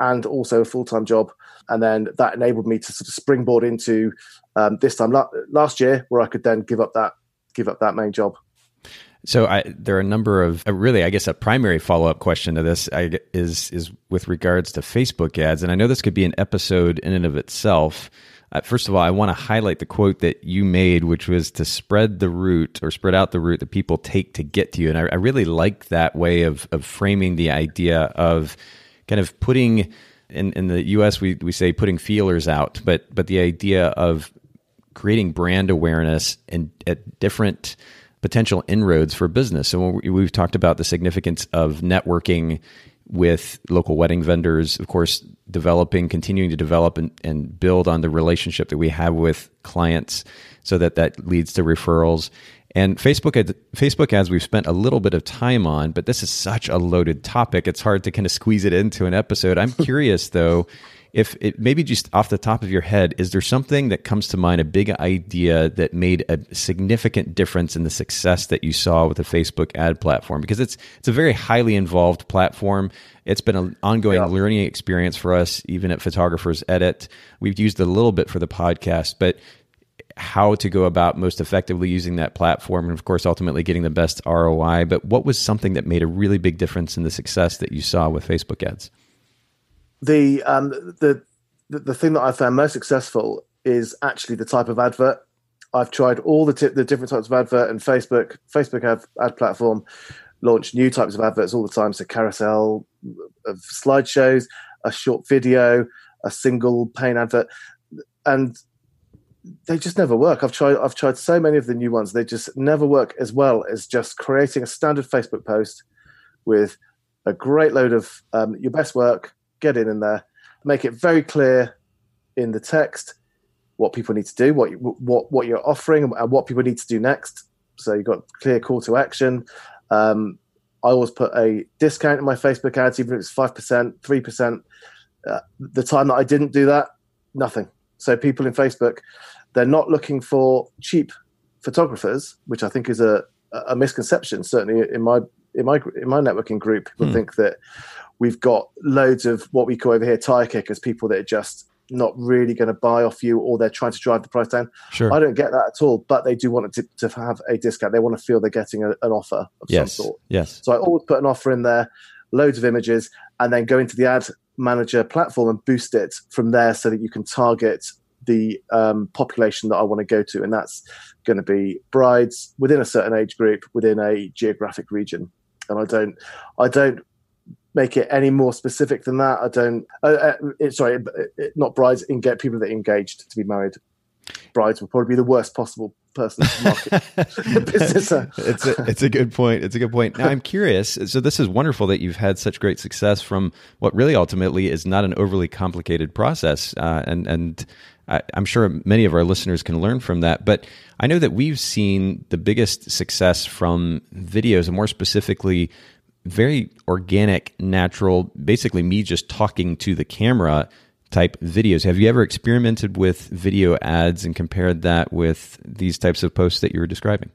and also a full-time job. And then that enabled me to sort of springboard into um, this time la- last year, where I could then give up that give up that main job. So I, there are a number of uh, really, I guess, a primary follow-up question to this I, is is with regards to Facebook ads. And I know this could be an episode in and of itself. Uh, first of all, I want to highlight the quote that you made, which was to spread the route or spread out the route that people take to get to you. And I, I really like that way of of framing the idea of kind of putting in, in the U S, we, we say putting feelers out, but but the idea of creating brand awareness and at different potential inroads for business. So when we, we've talked about the significance of networking with local wedding vendors, of course, developing, continuing to develop and, and build on the relationship that we have with clients so that that leads to referrals. And Facebook, ad, Facebook ads we've spent a little bit of time on, but this is such a loaded topic. It's hard to kind of squeeze it into an episode. I'm curious, though, if it, maybe just off the top of your head, is there something that comes to mind, a big idea that made a significant difference in the success that you saw with the Facebook ad platform? Because it's it's a very highly involved platform. It's been an ongoing yeah. learning experience for us, even at Photographers Edit. We've used it a little bit for the podcast, but how to go about most effectively using that platform and, of course, ultimately getting the best R O I. But what was something that made a really big difference in the success that you saw with Facebook ads? The um the the thing that I found most successful is actually the type of advert. I've tried all the t- the different types of advert, and Facebook Facebook ad, ad platform launch new types of adverts all the time. So carousel of slideshows, a short video, a single pane advert, and they just never work. I've tried I've tried so many of the new ones. They just never work as well as just creating a standard Facebook post with a great load of um, your best work. Get in in there, make it very clear in the text what people need to do, what what what you're offering, and what people need to do next. So you've got clear call to action. Um, I always put a discount in my Facebook ads, even if it's five percent, three percent. The time that I didn't do that, nothing. So people in Facebook, they're not looking for cheap photographers, which I think is a a misconception. Certainly in my in my in my networking group, people hmm. think that. We've got loads of what we call over here tire kickers, people that are just not really going to buy off you, or they're trying to drive the price down. Sure. I don't get that at all, but they do want to, to have a discount. They want to feel they're getting a, an offer of yes. some sort. Yes. So I always put an offer in there, loads of images, and then go into the ad manager platform and boost it from there so that you can target the um, population that I want to go to. And that's going to be brides within a certain age group, within a geographic region. And I don't, I don't, make it any more specific than that. I don't, uh, uh, sorry, not brides, engage, people that are engaged to be married. Brides will probably be the worst possible person to market business. It's a, it's a good point. It's a good point. Now I'm curious. So this is wonderful that you've had such great success from what really ultimately is not an overly complicated process. Uh, and, and I, I'm sure many of our listeners can learn from that, but I know that we've seen the biggest success from videos, and more specifically, very organic, natural, basically me just talking to the camera type videos. Have you ever experimented with video ads and compared that with these types of posts that you were describing?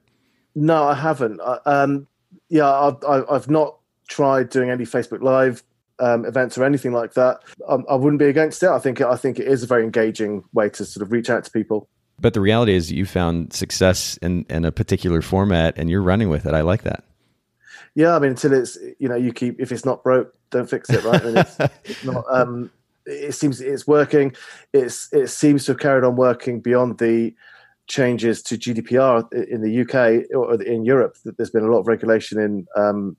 No, I haven't. I, um, yeah, I've, I've not tried doing any Facebook Live um, events or anything like that. I, I wouldn't be against it. I think I think it is a very engaging way to sort of reach out to people. But the reality is you found success in, in a particular format and you're running with it. I like that. Yeah, I mean, until it's, you know, you keep, if it's not broke, don't fix it, right? And it's, it's not, um, it seems it's working. It's It seems to have carried on working beyond the changes to G D P R in the U K or in Europe. There's been a lot of regulation in um,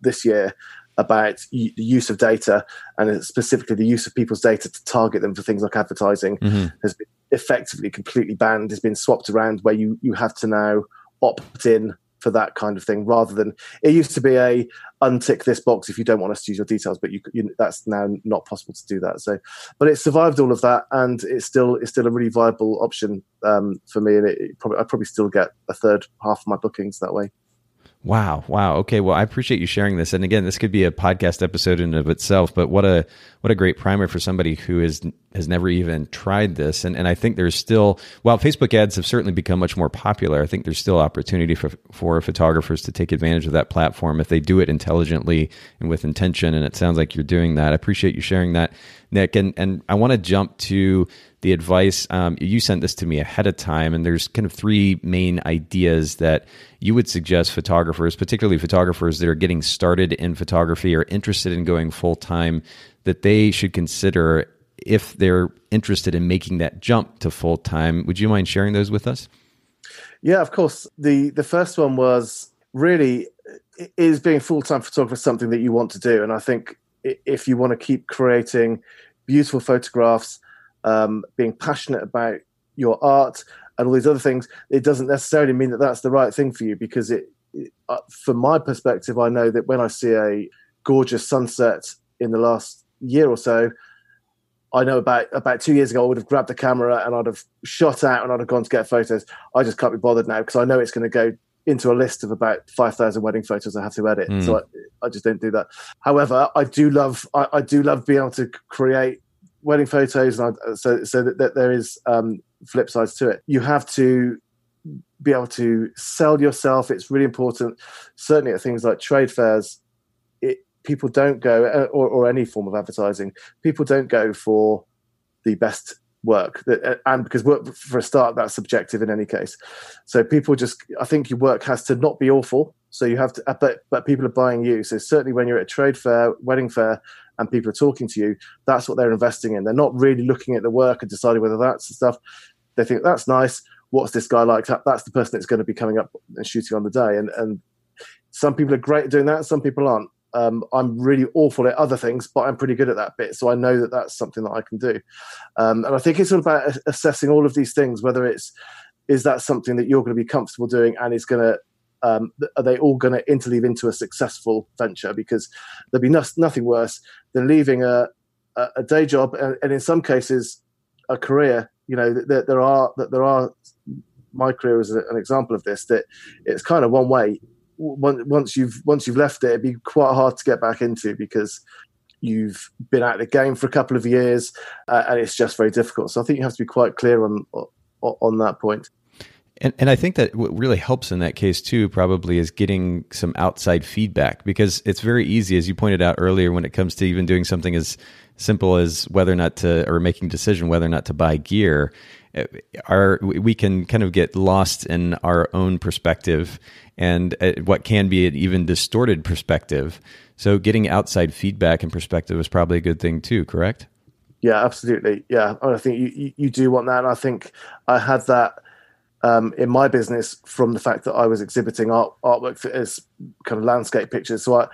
this year about the use of data, and specifically the use of people's data to target them for things like advertising mm-hmm. has been effectively completely banned. It's been swapped around where you, you have to now opt in for that kind of thing, rather than it used to be a untick this box if you don't want us to use your details, but you, you that's now not possible to do that. So, but it survived all of that, and it's still it's still a really viable option um, for me. And it, it probably I probably still get a third half of my bookings that way. Wow, wow. Okay, well, I appreciate you sharing this. And again, this could be a podcast episode in and of itself, but what a what a great primer for somebody who is has never even tried this. And and I think there's still, while Facebook ads have certainly become much more popular, I think there's still opportunity for, for photographers to take advantage of that platform if they do it intelligently and with intention. And it sounds like you're doing that. I appreciate you sharing that, Nick. And and I want to jump to the advice. Um, you sent this to me ahead of time, and there's kind of three main ideas that you would suggest photographers, particularly photographers that are getting started in photography or interested in going full-time, that they should consider if they're interested in making that jump to full-time. Would you mind sharing those with us? Yeah, of course. The the first one was really, is being full-time photographer something that you want to do? And I think if you want to keep creating beautiful photographs, um, being passionate about your art and all these other things, it doesn't necessarily mean that that's the right thing for you, because it, it uh, from my perspective, I know that when I see a gorgeous sunset in the last year or so, I know about about two years ago I would have grabbed the camera and I'd have shot out and I'd have gone to get photos. I just can't be bothered now because I know it's going to go into a list of about five thousand wedding photos I have to edit. Mm. So I, I just don't do that. However, I do love, I, I do love being able to create wedding photos. And I, so, so that, that there is um, flip sides to it. You have to be able to sell yourself. It's really important. Certainly at things like trade fairs, it, people don't go, or, or any form of advertising, people don't go for the best work, and because work, for a start, that's subjective in any case. So people just, I think your work has to not be awful. So you have to, but but people are buying you. So certainly when you're at a trade fair, wedding fair, and people are talking to you, that's what they're investing in. They're not really looking at the work and deciding whether that's the stuff. They think that's nice. What's this guy like? That's the person that's going to be coming up and shooting on the day. And and some people are great at doing that. Some people aren't. Um, I'm really awful at other things, but I'm pretty good at that bit. So I know that that's something that I can do. Um, and I think it's all about assessing all of these things, whether it's, is that something that you're going to be comfortable doing, and is going to, um, are they all going to interleave into a successful venture? Because there'd be no, nothing worse than leaving a, a, a day job. And, and in some cases, a career, you know, that, that there are, that there are, my career is an example of this, that it's kind of one way. Once you've once you've left it, it'd be quite hard to get back into, because you've been out of the game for a couple of years, uh, and it's just very difficult. So I think you have to be quite clear on on that point. And, and I think that what really helps in that case too, probably, is getting some outside feedback, because it's very easy, as you pointed out earlier, when it comes to even doing something as simple as whether or not to, or making a decision whether or not to buy gear. Our, we can kind of get lost in our own perspective and what can be an even distorted perspective. So getting outside feedback and perspective is probably a good thing too, correct? Yeah, absolutely. Yeah, I think you, you do want that. And I think I had that um, in my business from the fact that I was exhibiting art, artwork as kind of landscape pictures. So I,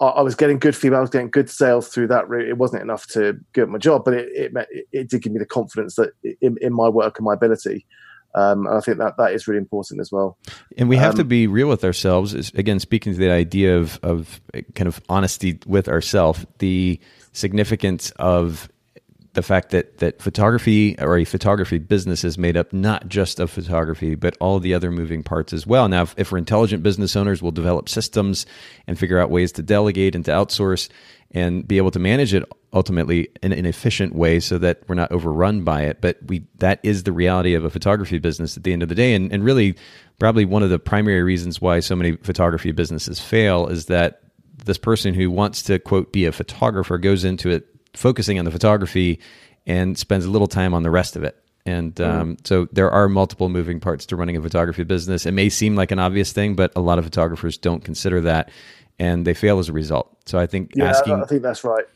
I was getting good feedback, I was getting good sales through that route. It wasn't enough to get my job, but it it, it did give me the confidence that in, in my work and my ability. Um, and I think that that is really important as well. And we have um, to be real with ourselves. Is, again, speaking to the idea of, of kind of honesty with ourselves, the significance of the fact that that photography, or a photography business, is made up not just of photography, but all the other moving parts as well. Now, if, if we're intelligent business owners, we'll develop systems and figure out ways to delegate and to outsource and be able to manage it ultimately in an efficient way so that we're not overrun by it. But we that is the reality of a photography business at the end of the day. And, and really, probably one of the primary reasons why so many photography businesses fail is that this person who wants to, quote, be a photographer goes into it focusing on the photography and spends a little time on the rest of it. And um, mm. so there are multiple moving parts to running a photography business. It may seem like an obvious thing, but a lot of photographers don't consider that, and they fail as a result. So I think yeah, asking... I think that's right.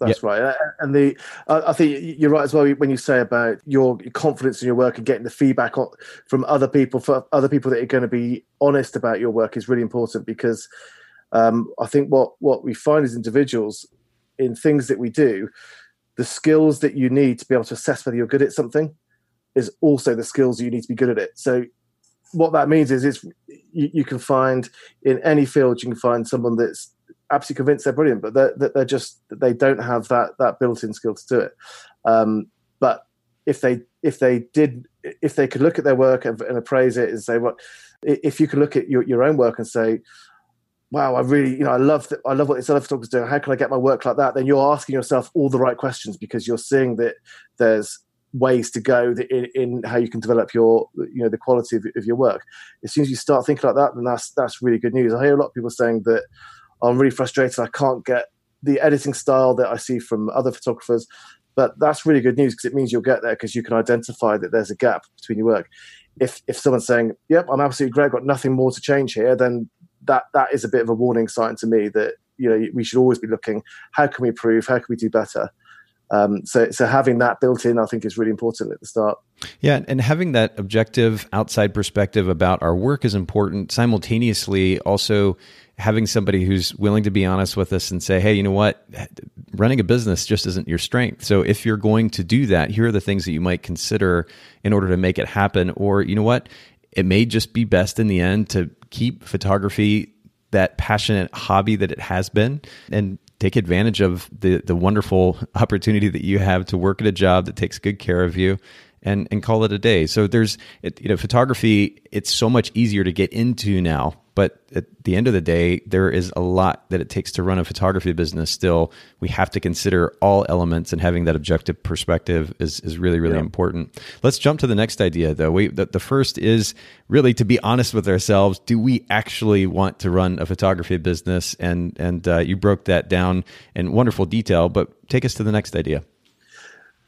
That's yeah. right. And the I think you're right as well when you say about your confidence in your work and getting the feedback from other people, for other people that are going to be honest about your work, is really important, because um, I think what, what we find as individuals... in things that we do, the skills that you need to be able to assess whether you're good at something is also the skills you need to be good at it. So what that means is it's, you, you can find in any field, you can find someone that's absolutely convinced they're brilliant, but they're, they're just, they don't have that, that built-in skill to do it. Um, but if they, if they did, if they could look at their work and, and appraise it and say, what, well, if you could look at your, your own work and say, wow, I really, you know, I love that. I love what this other photographer's doing. How can I get my work like that? Then you're asking yourself all the right questions, because you're seeing that there's ways to go in, in how you can develop your, you know, the quality of, of your work. As soon as you start thinking like that, then that's that's really good news. I hear a lot of people saying that I'm really frustrated. I can't get the editing style that I see from other photographers, but that's really good news, because it means you'll get there, because you can identify that there's a gap between your work. If if someone's saying, "Yep, I'm absolutely great. I've got nothing more to change here," then that that is a bit of a warning sign to me that, you know, we should always be looking, how can we improve, how can we do better? Um, so, so having that built in, I think, is really important at the start. Yeah, and having that objective outside perspective about our work is important. Simultaneously, also having somebody who's willing to be honest with us and say, hey, you know what, running a business just isn't your strength. So if you're going to do that, here are the things that you might consider in order to make it happen. Or, you know what, it may just be best in the end to keep photography that passionate hobby that it has been, and take advantage of the the wonderful opportunity that you have to work at a job that takes good care of you, and and call it a day. So there's, it, you know, photography, it's so much easier to get into now, but at the end of the day, there is a lot that it takes to run a photography business still. We have to consider all elements, and having that objective perspective is, is really, really yeah. important. Let's jump to the next idea, though. We, the, the first is really to be honest with ourselves. Do we actually want to run a photography business? And, and uh, you broke that down in wonderful detail, but take us to the next idea.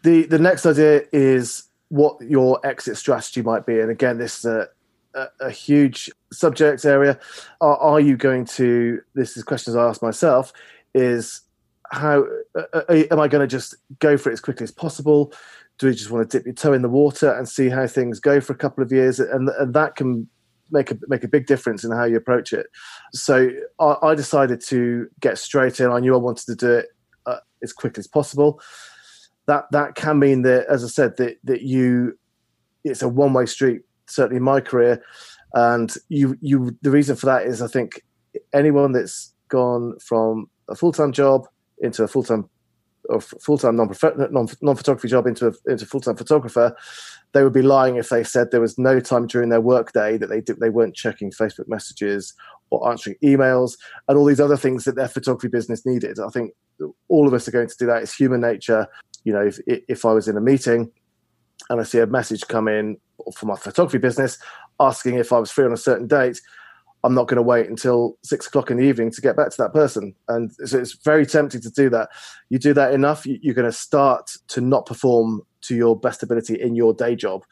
The, the next idea is what your exit strategy might be. And again, this is uh, a, a huge subject area. Are, are you going to, this is questions I ask myself, is how, uh, am I going to just go for it as quickly as possible? Do you just want to dip your toe in the water and see how things go for a couple of years? And, and that can make a, make a big difference in how you approach it. So I, I decided to get straight in. I knew I wanted to do it uh, as quickly as possible. That that can mean that, as I said, that that you, it's a one-way street, certainly in my career. And you you the reason for that is, I think, anyone that's gone from a full-time job into a full-time or full-time non non-photography job into a into a full-time photographer, they would be lying if they said there was no time during their workday that they did, they weren't checking Facebook messages or answering emails and all these other things that their photography business needed. I think all of us are going to do that. It's human nature. You know, if if I was in a meeting and I see a message come in for my photography business asking if I was free on a certain date, I'm not going to wait until six o'clock in the evening to get back to that person. And so it's very tempting to do that. You do that enough, you're going to start to not perform to your best ability in your day job.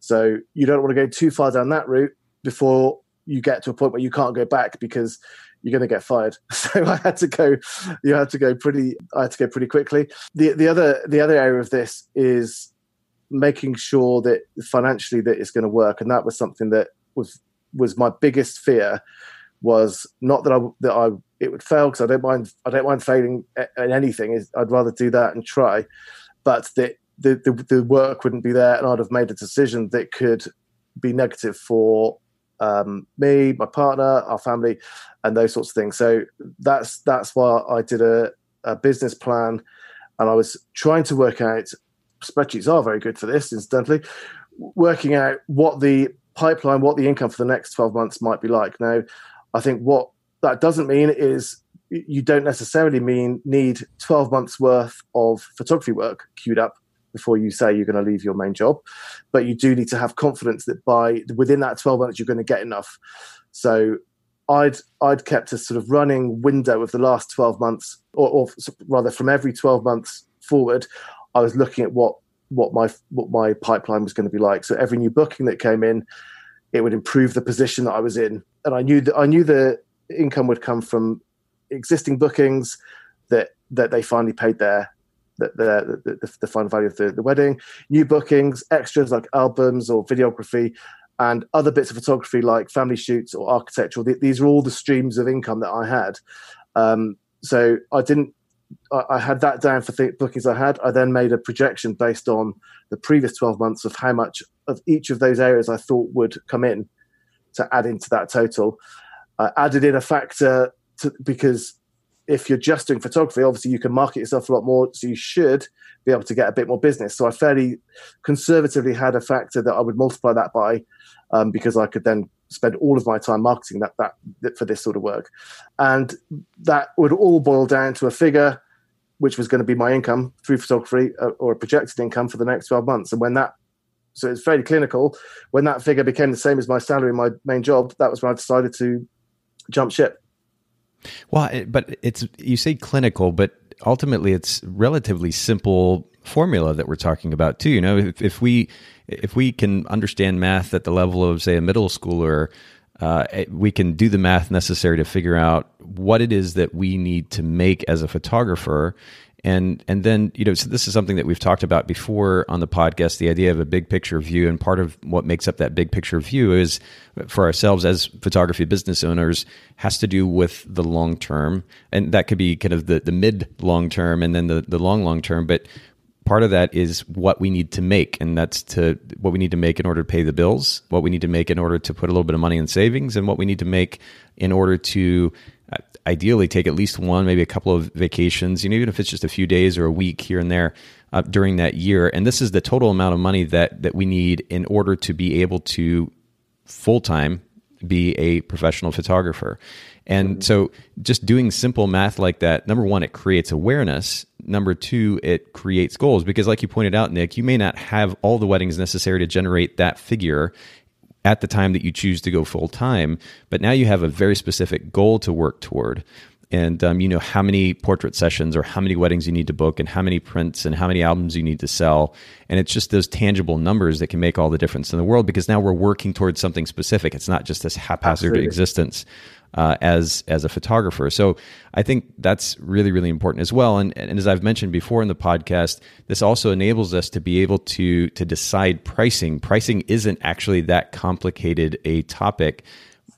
So you don't want to go too far down that route before you get to a point where you can't go back because you're going to get fired. So I had to go, you had to go pretty, I had to go pretty quickly. The the other, the other area of this is making sure that financially that it's going to work. And that was something that was, was my biggest fear, was not that I, that I, it would fail, because I don't mind, I don't mind failing in anything. I'd rather do that and try, but that the, the, the work wouldn't be there. And I'd have made a decision that could be negative for Um, me, my partner, our family, and those sorts of things. So that's that's why I did a, a business plan, and I was trying to work out, spreadsheets are very good for this, incidentally, working out what the pipeline, what the income for the next twelve months might be like. Now, I think what that doesn't mean is you don't necessarily mean need twelve months worth of photography work queued up before you say you're going to leave your main job, but you do need to have confidence that by within that twelve months you're going to get enough. So I'd I'd kept a sort of running window of the last twelve months, or, or rather from every twelve months forward, I was looking at what what my what my pipeline was going to be like. So every new booking that came in, it would improve the position that I was in, and I knew that I knew the income would come from existing bookings that that they finally paid their. The, the, the, the final value of the, the wedding, new bookings, extras like albums or videography, and other bits of photography like family shoots or architectural. Th- these are all the streams of income that I had. Um, so I didn't, I, I had that down for the bookings I had. I then made a projection based on the previous twelve months of how much of each of those areas I thought would come in to add into that total. I added in a factor to, because if you're just doing photography, obviously you can market yourself a lot more, so you should be able to get a bit more business. So I fairly conservatively had a factor that I would multiply that by, um, because I could then spend all of my time marketing that, that for this sort of work. And that would all boil down to a figure, which was going to be my income through photography, uh, or a projected income for the next twelve months. And when that, so it's fairly clinical, when that figure became the same as my salary in my main job, that was when I decided to jump ship. Well, but it's, you say clinical, but ultimately it's relatively simple formula that we're talking about too. You know, if, if we if we can understand math at the level of, say, a middle schooler, uh, we can do the math necessary to figure out what it is that we need to make as a photographer. And and then, you know, so this is something that we've talked about before on the podcast, the idea of a big picture view. And part of what makes up that big picture view is for ourselves as photography business owners has to do with the long term. And that could be kind of the, the mid long term and then the, the long long term. But part of that is what we need to make. And that's to what we need to make in order to pay the bills, what we need to make in order to put a little bit of money in savings, and what we need to make in order to ideally take at least one, maybe a couple of vacations, you know, even if it's just a few days or a week here and there uh, during that year. And this is the total amount of money that that we need in order to be able to full-time be a professional photographer. And so just doing simple math like that, number one, it creates awareness. Number two, it creates goals. Because like you pointed out, Nick, you may not have all the weddings necessary to generate that figure at the time that you choose to go full-time, but now you have a very specific goal to work toward. And um, you know how many portrait sessions or how many weddings you need to book and how many prints and how many albums you need to sell. And it's just those tangible numbers that can make all the difference in the world, because now we're working towards something specific. It's not just this haphazard Absolutely. existence uh, as as a photographer. So I think that's really, really important as well. And, and as I've mentioned before in the podcast, this also enables us to be able to to decide pricing. Pricing isn't actually that complicated a topic.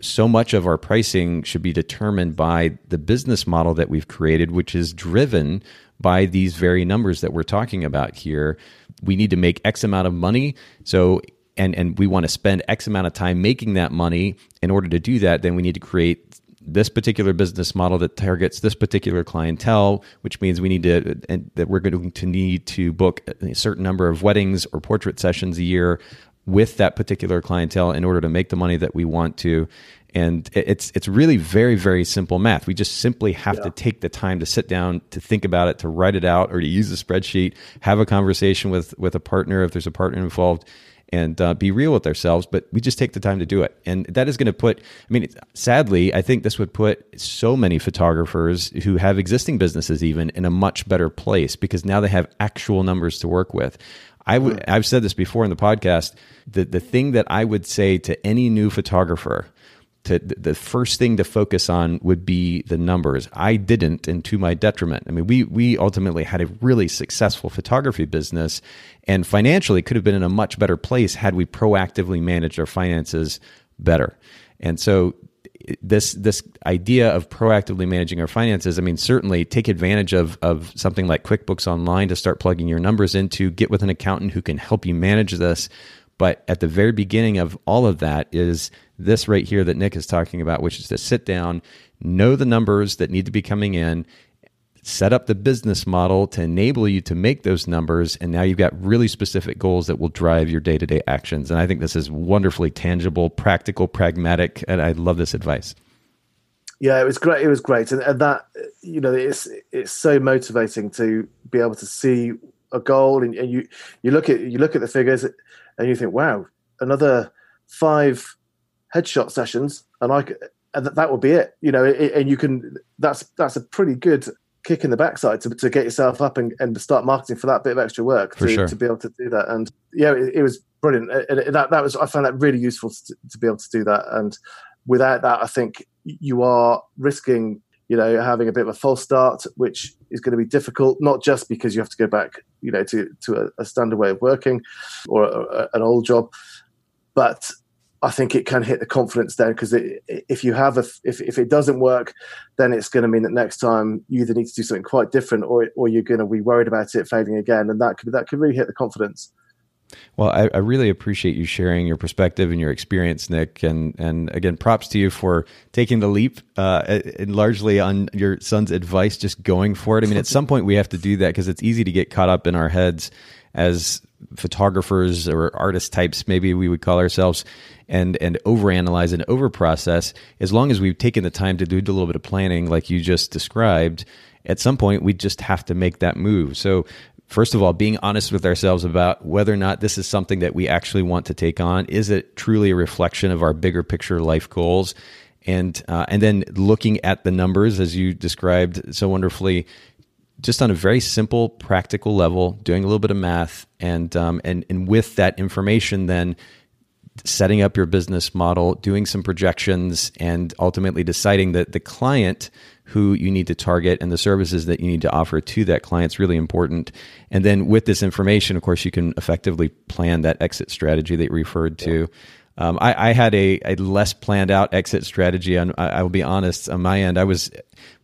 So much of our pricing should be determined by the business model that we've created, which is driven by these very numbers that we're talking about here. We need to make X amount of money. So, and, and we want to spend X amount of time making that money. In order to do that, then we need to create this particular business model that targets this particular clientele, which means we need to, and that we're going to need to book a certain number of weddings or portrait sessions a year with that particular clientele in order to make the money that we want to. And it's it's really very, very simple math. We just simply have yeah. to take the time to sit down, to think about it, to write it out, or to use a spreadsheet, have a conversation with with a partner if there's a partner involved, and uh, be real with ourselves. But we just take the time to do it. And that is going to put, I mean, sadly, I think this would put so many photographers who have existing businesses even in a much better place, because now they have actual numbers to work with. I w- I've said this before in the podcast, that the thing that I would say to any new photographer, to the first thing to focus on would be the numbers. I didn't, and to my detriment. I mean, we we ultimately had a really successful photography business, and financially could have been in a much better place had we proactively managed our finances better. And so this this idea of proactively managing our finances, I mean, certainly take advantage of of something like QuickBooks Online to start plugging your numbers into, get with an accountant who can help you manage this. But at the very beginning of all of that is this right here that Nick is talking about, which is to sit down, know the numbers that need to be coming in, set up the business model to enable you to make those numbers, and now you've got really specific goals that will drive your day-to-day actions. And I think this is wonderfully tangible, practical, pragmatic, and I love this advice. Yeah, it was great. It was great. And, and that, you know, it's it's so motivating to be able to see a goal, and, and you you look at you look at the figures and you think, wow, another five headshot sessions, and I and that will be it. You know, it, and you can that's that's a pretty good kick in the backside to, to get yourself up and, and start marketing for that bit of extra work to, sure. to be able to do that. And yeah, it, it was brilliant. And that, that was, I found that really useful to, to be able to do that. And without that, I think you are risking, you know, having a bit of a false start, which is going to be difficult, not just because you have to go back, you know, to, to a, a standard way of working or a, a, an old job, but I think it can hit the confidence then, because if you have a if, if it doesn't work, then it's going to mean that next time you either need to do something quite different, or or you're going to be worried about it failing again, and that could that could really hit the confidence. Well, I, I really appreciate you sharing your perspective and your experience, Nick. And and again, props to you for taking the leap uh, and largely on your son's advice, just going for it. I mean, at some point we have to do that, because it's easy to get caught up in our heads as photographers or artist types, maybe we would call ourselves, and and overanalyze and overprocess. As long as we've taken the time to do a little bit of planning, like you just described, at some point we just have to make that move. So first of all, being honest with ourselves about whether or not this is something that we actually want to take on. Is it truly a reflection of our bigger picture life goals? And uh, and then looking at the numbers, as you described so wonderfully, just on a very simple, practical level, doing a little bit of math, and um, and and with that information, then setting up your business model, doing some projections, and ultimately deciding that the client who you need to target and the services that you need to offer to that client is really important. And then with this information, of course, you can effectively plan that exit strategy that you referred to. Yeah. Um, I, I had a, a less planned out exit strategy. And I, I will be honest, on my end, I was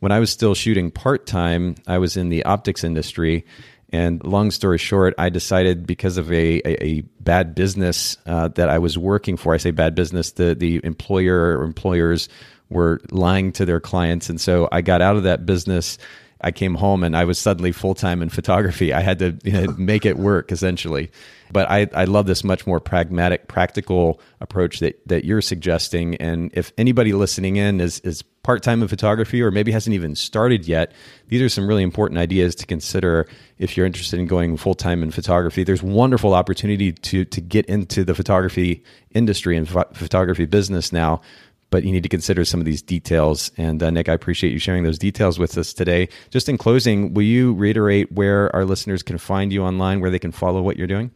when I was still shooting part-time, I was in the optics industry. And long story short, I decided because of a, a, a bad business uh, that I was working for, I say bad business, the, the employer or employers were lying to their clients. And so I got out of that business. I came home and I was suddenly full-time in photography. I had to you know, make it work, essentially. But I, I love this much more pragmatic, practical approach that, that you're suggesting. And if anybody listening in is, is part-time in photography or maybe hasn't even started yet, these are some really important ideas to consider if you're interested in going full-time in photography. There's wonderful opportunity to, to get into the photography industry and ph- photography business now, but you need to consider some of these details. And uh, Nick, I appreciate you sharing those details with us today. Just in closing, will you reiterate where our listeners can find you online, where they can follow what you're doing?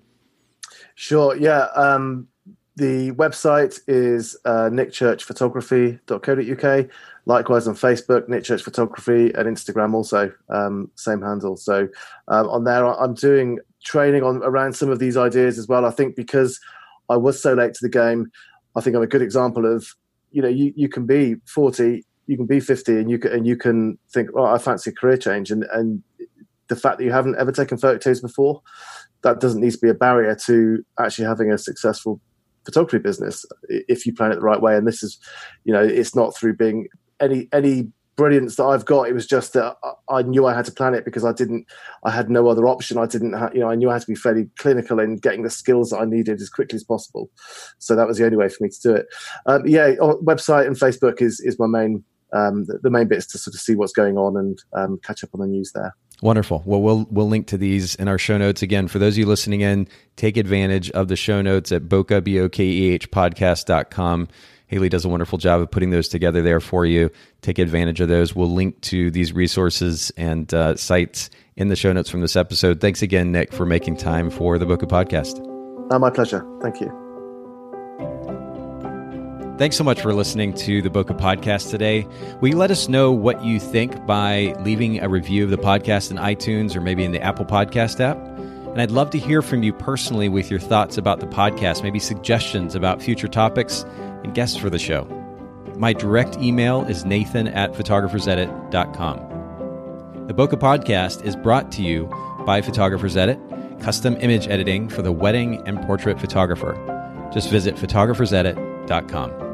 Sure, yeah. Um, the website is uh, nick church photography dot co dot uk. Likewise on Facebook, Nick Church Photography, and Instagram also, um, same handle. So um, on there, I'm doing training on around some of these ideas as well. I think because I was so late to the game, I think I'm a good example of, you know, you, you can be forty, you can be fifty, and you can, and you can think, oh, I fancy a career change. And, and the fact that you haven't ever taken photos before, that doesn't need to be a barrier to actually having a successful photography business if you plan it the right way. And this is, you know, it's not through being any any brilliance that I've got. It was just that I knew I had to plan it because I didn't, I had no other option. I didn't, ha- you know, I knew I had to be fairly clinical in getting the skills that I needed as quickly as possible. So that was the only way for me to do it. Um, yeah, website and Facebook is is my main, um, the main bits to sort of see what's going on and um, catch up on the news there. Wonderful. Well, we'll we'll link to these in our show notes. Again, for those of you listening in, take advantage of the show notes at Bokeh, B O K E H, podcast dot com. Haley does a wonderful job of putting those together there for you. Take advantage of those. We'll link to these resources and uh, sites in the show notes from this episode. Thanks again, Nick, for making time for the Bokeh Podcast. Oh, my pleasure. Thank you. Thanks so much for listening to the Bokeh Podcast today. Will you let us know what you think by leaving a review of the podcast in iTunes or maybe in the Apple Podcast app? And I'd love to hear from you personally with your thoughts about the podcast, maybe suggestions about future topics and guests for the show. My direct email is nathan at photographers edit dot com. The Bokeh Podcast is brought to you by Photographers Edit, custom image editing for the wedding and portrait photographer. Just visit photographers edit dot com.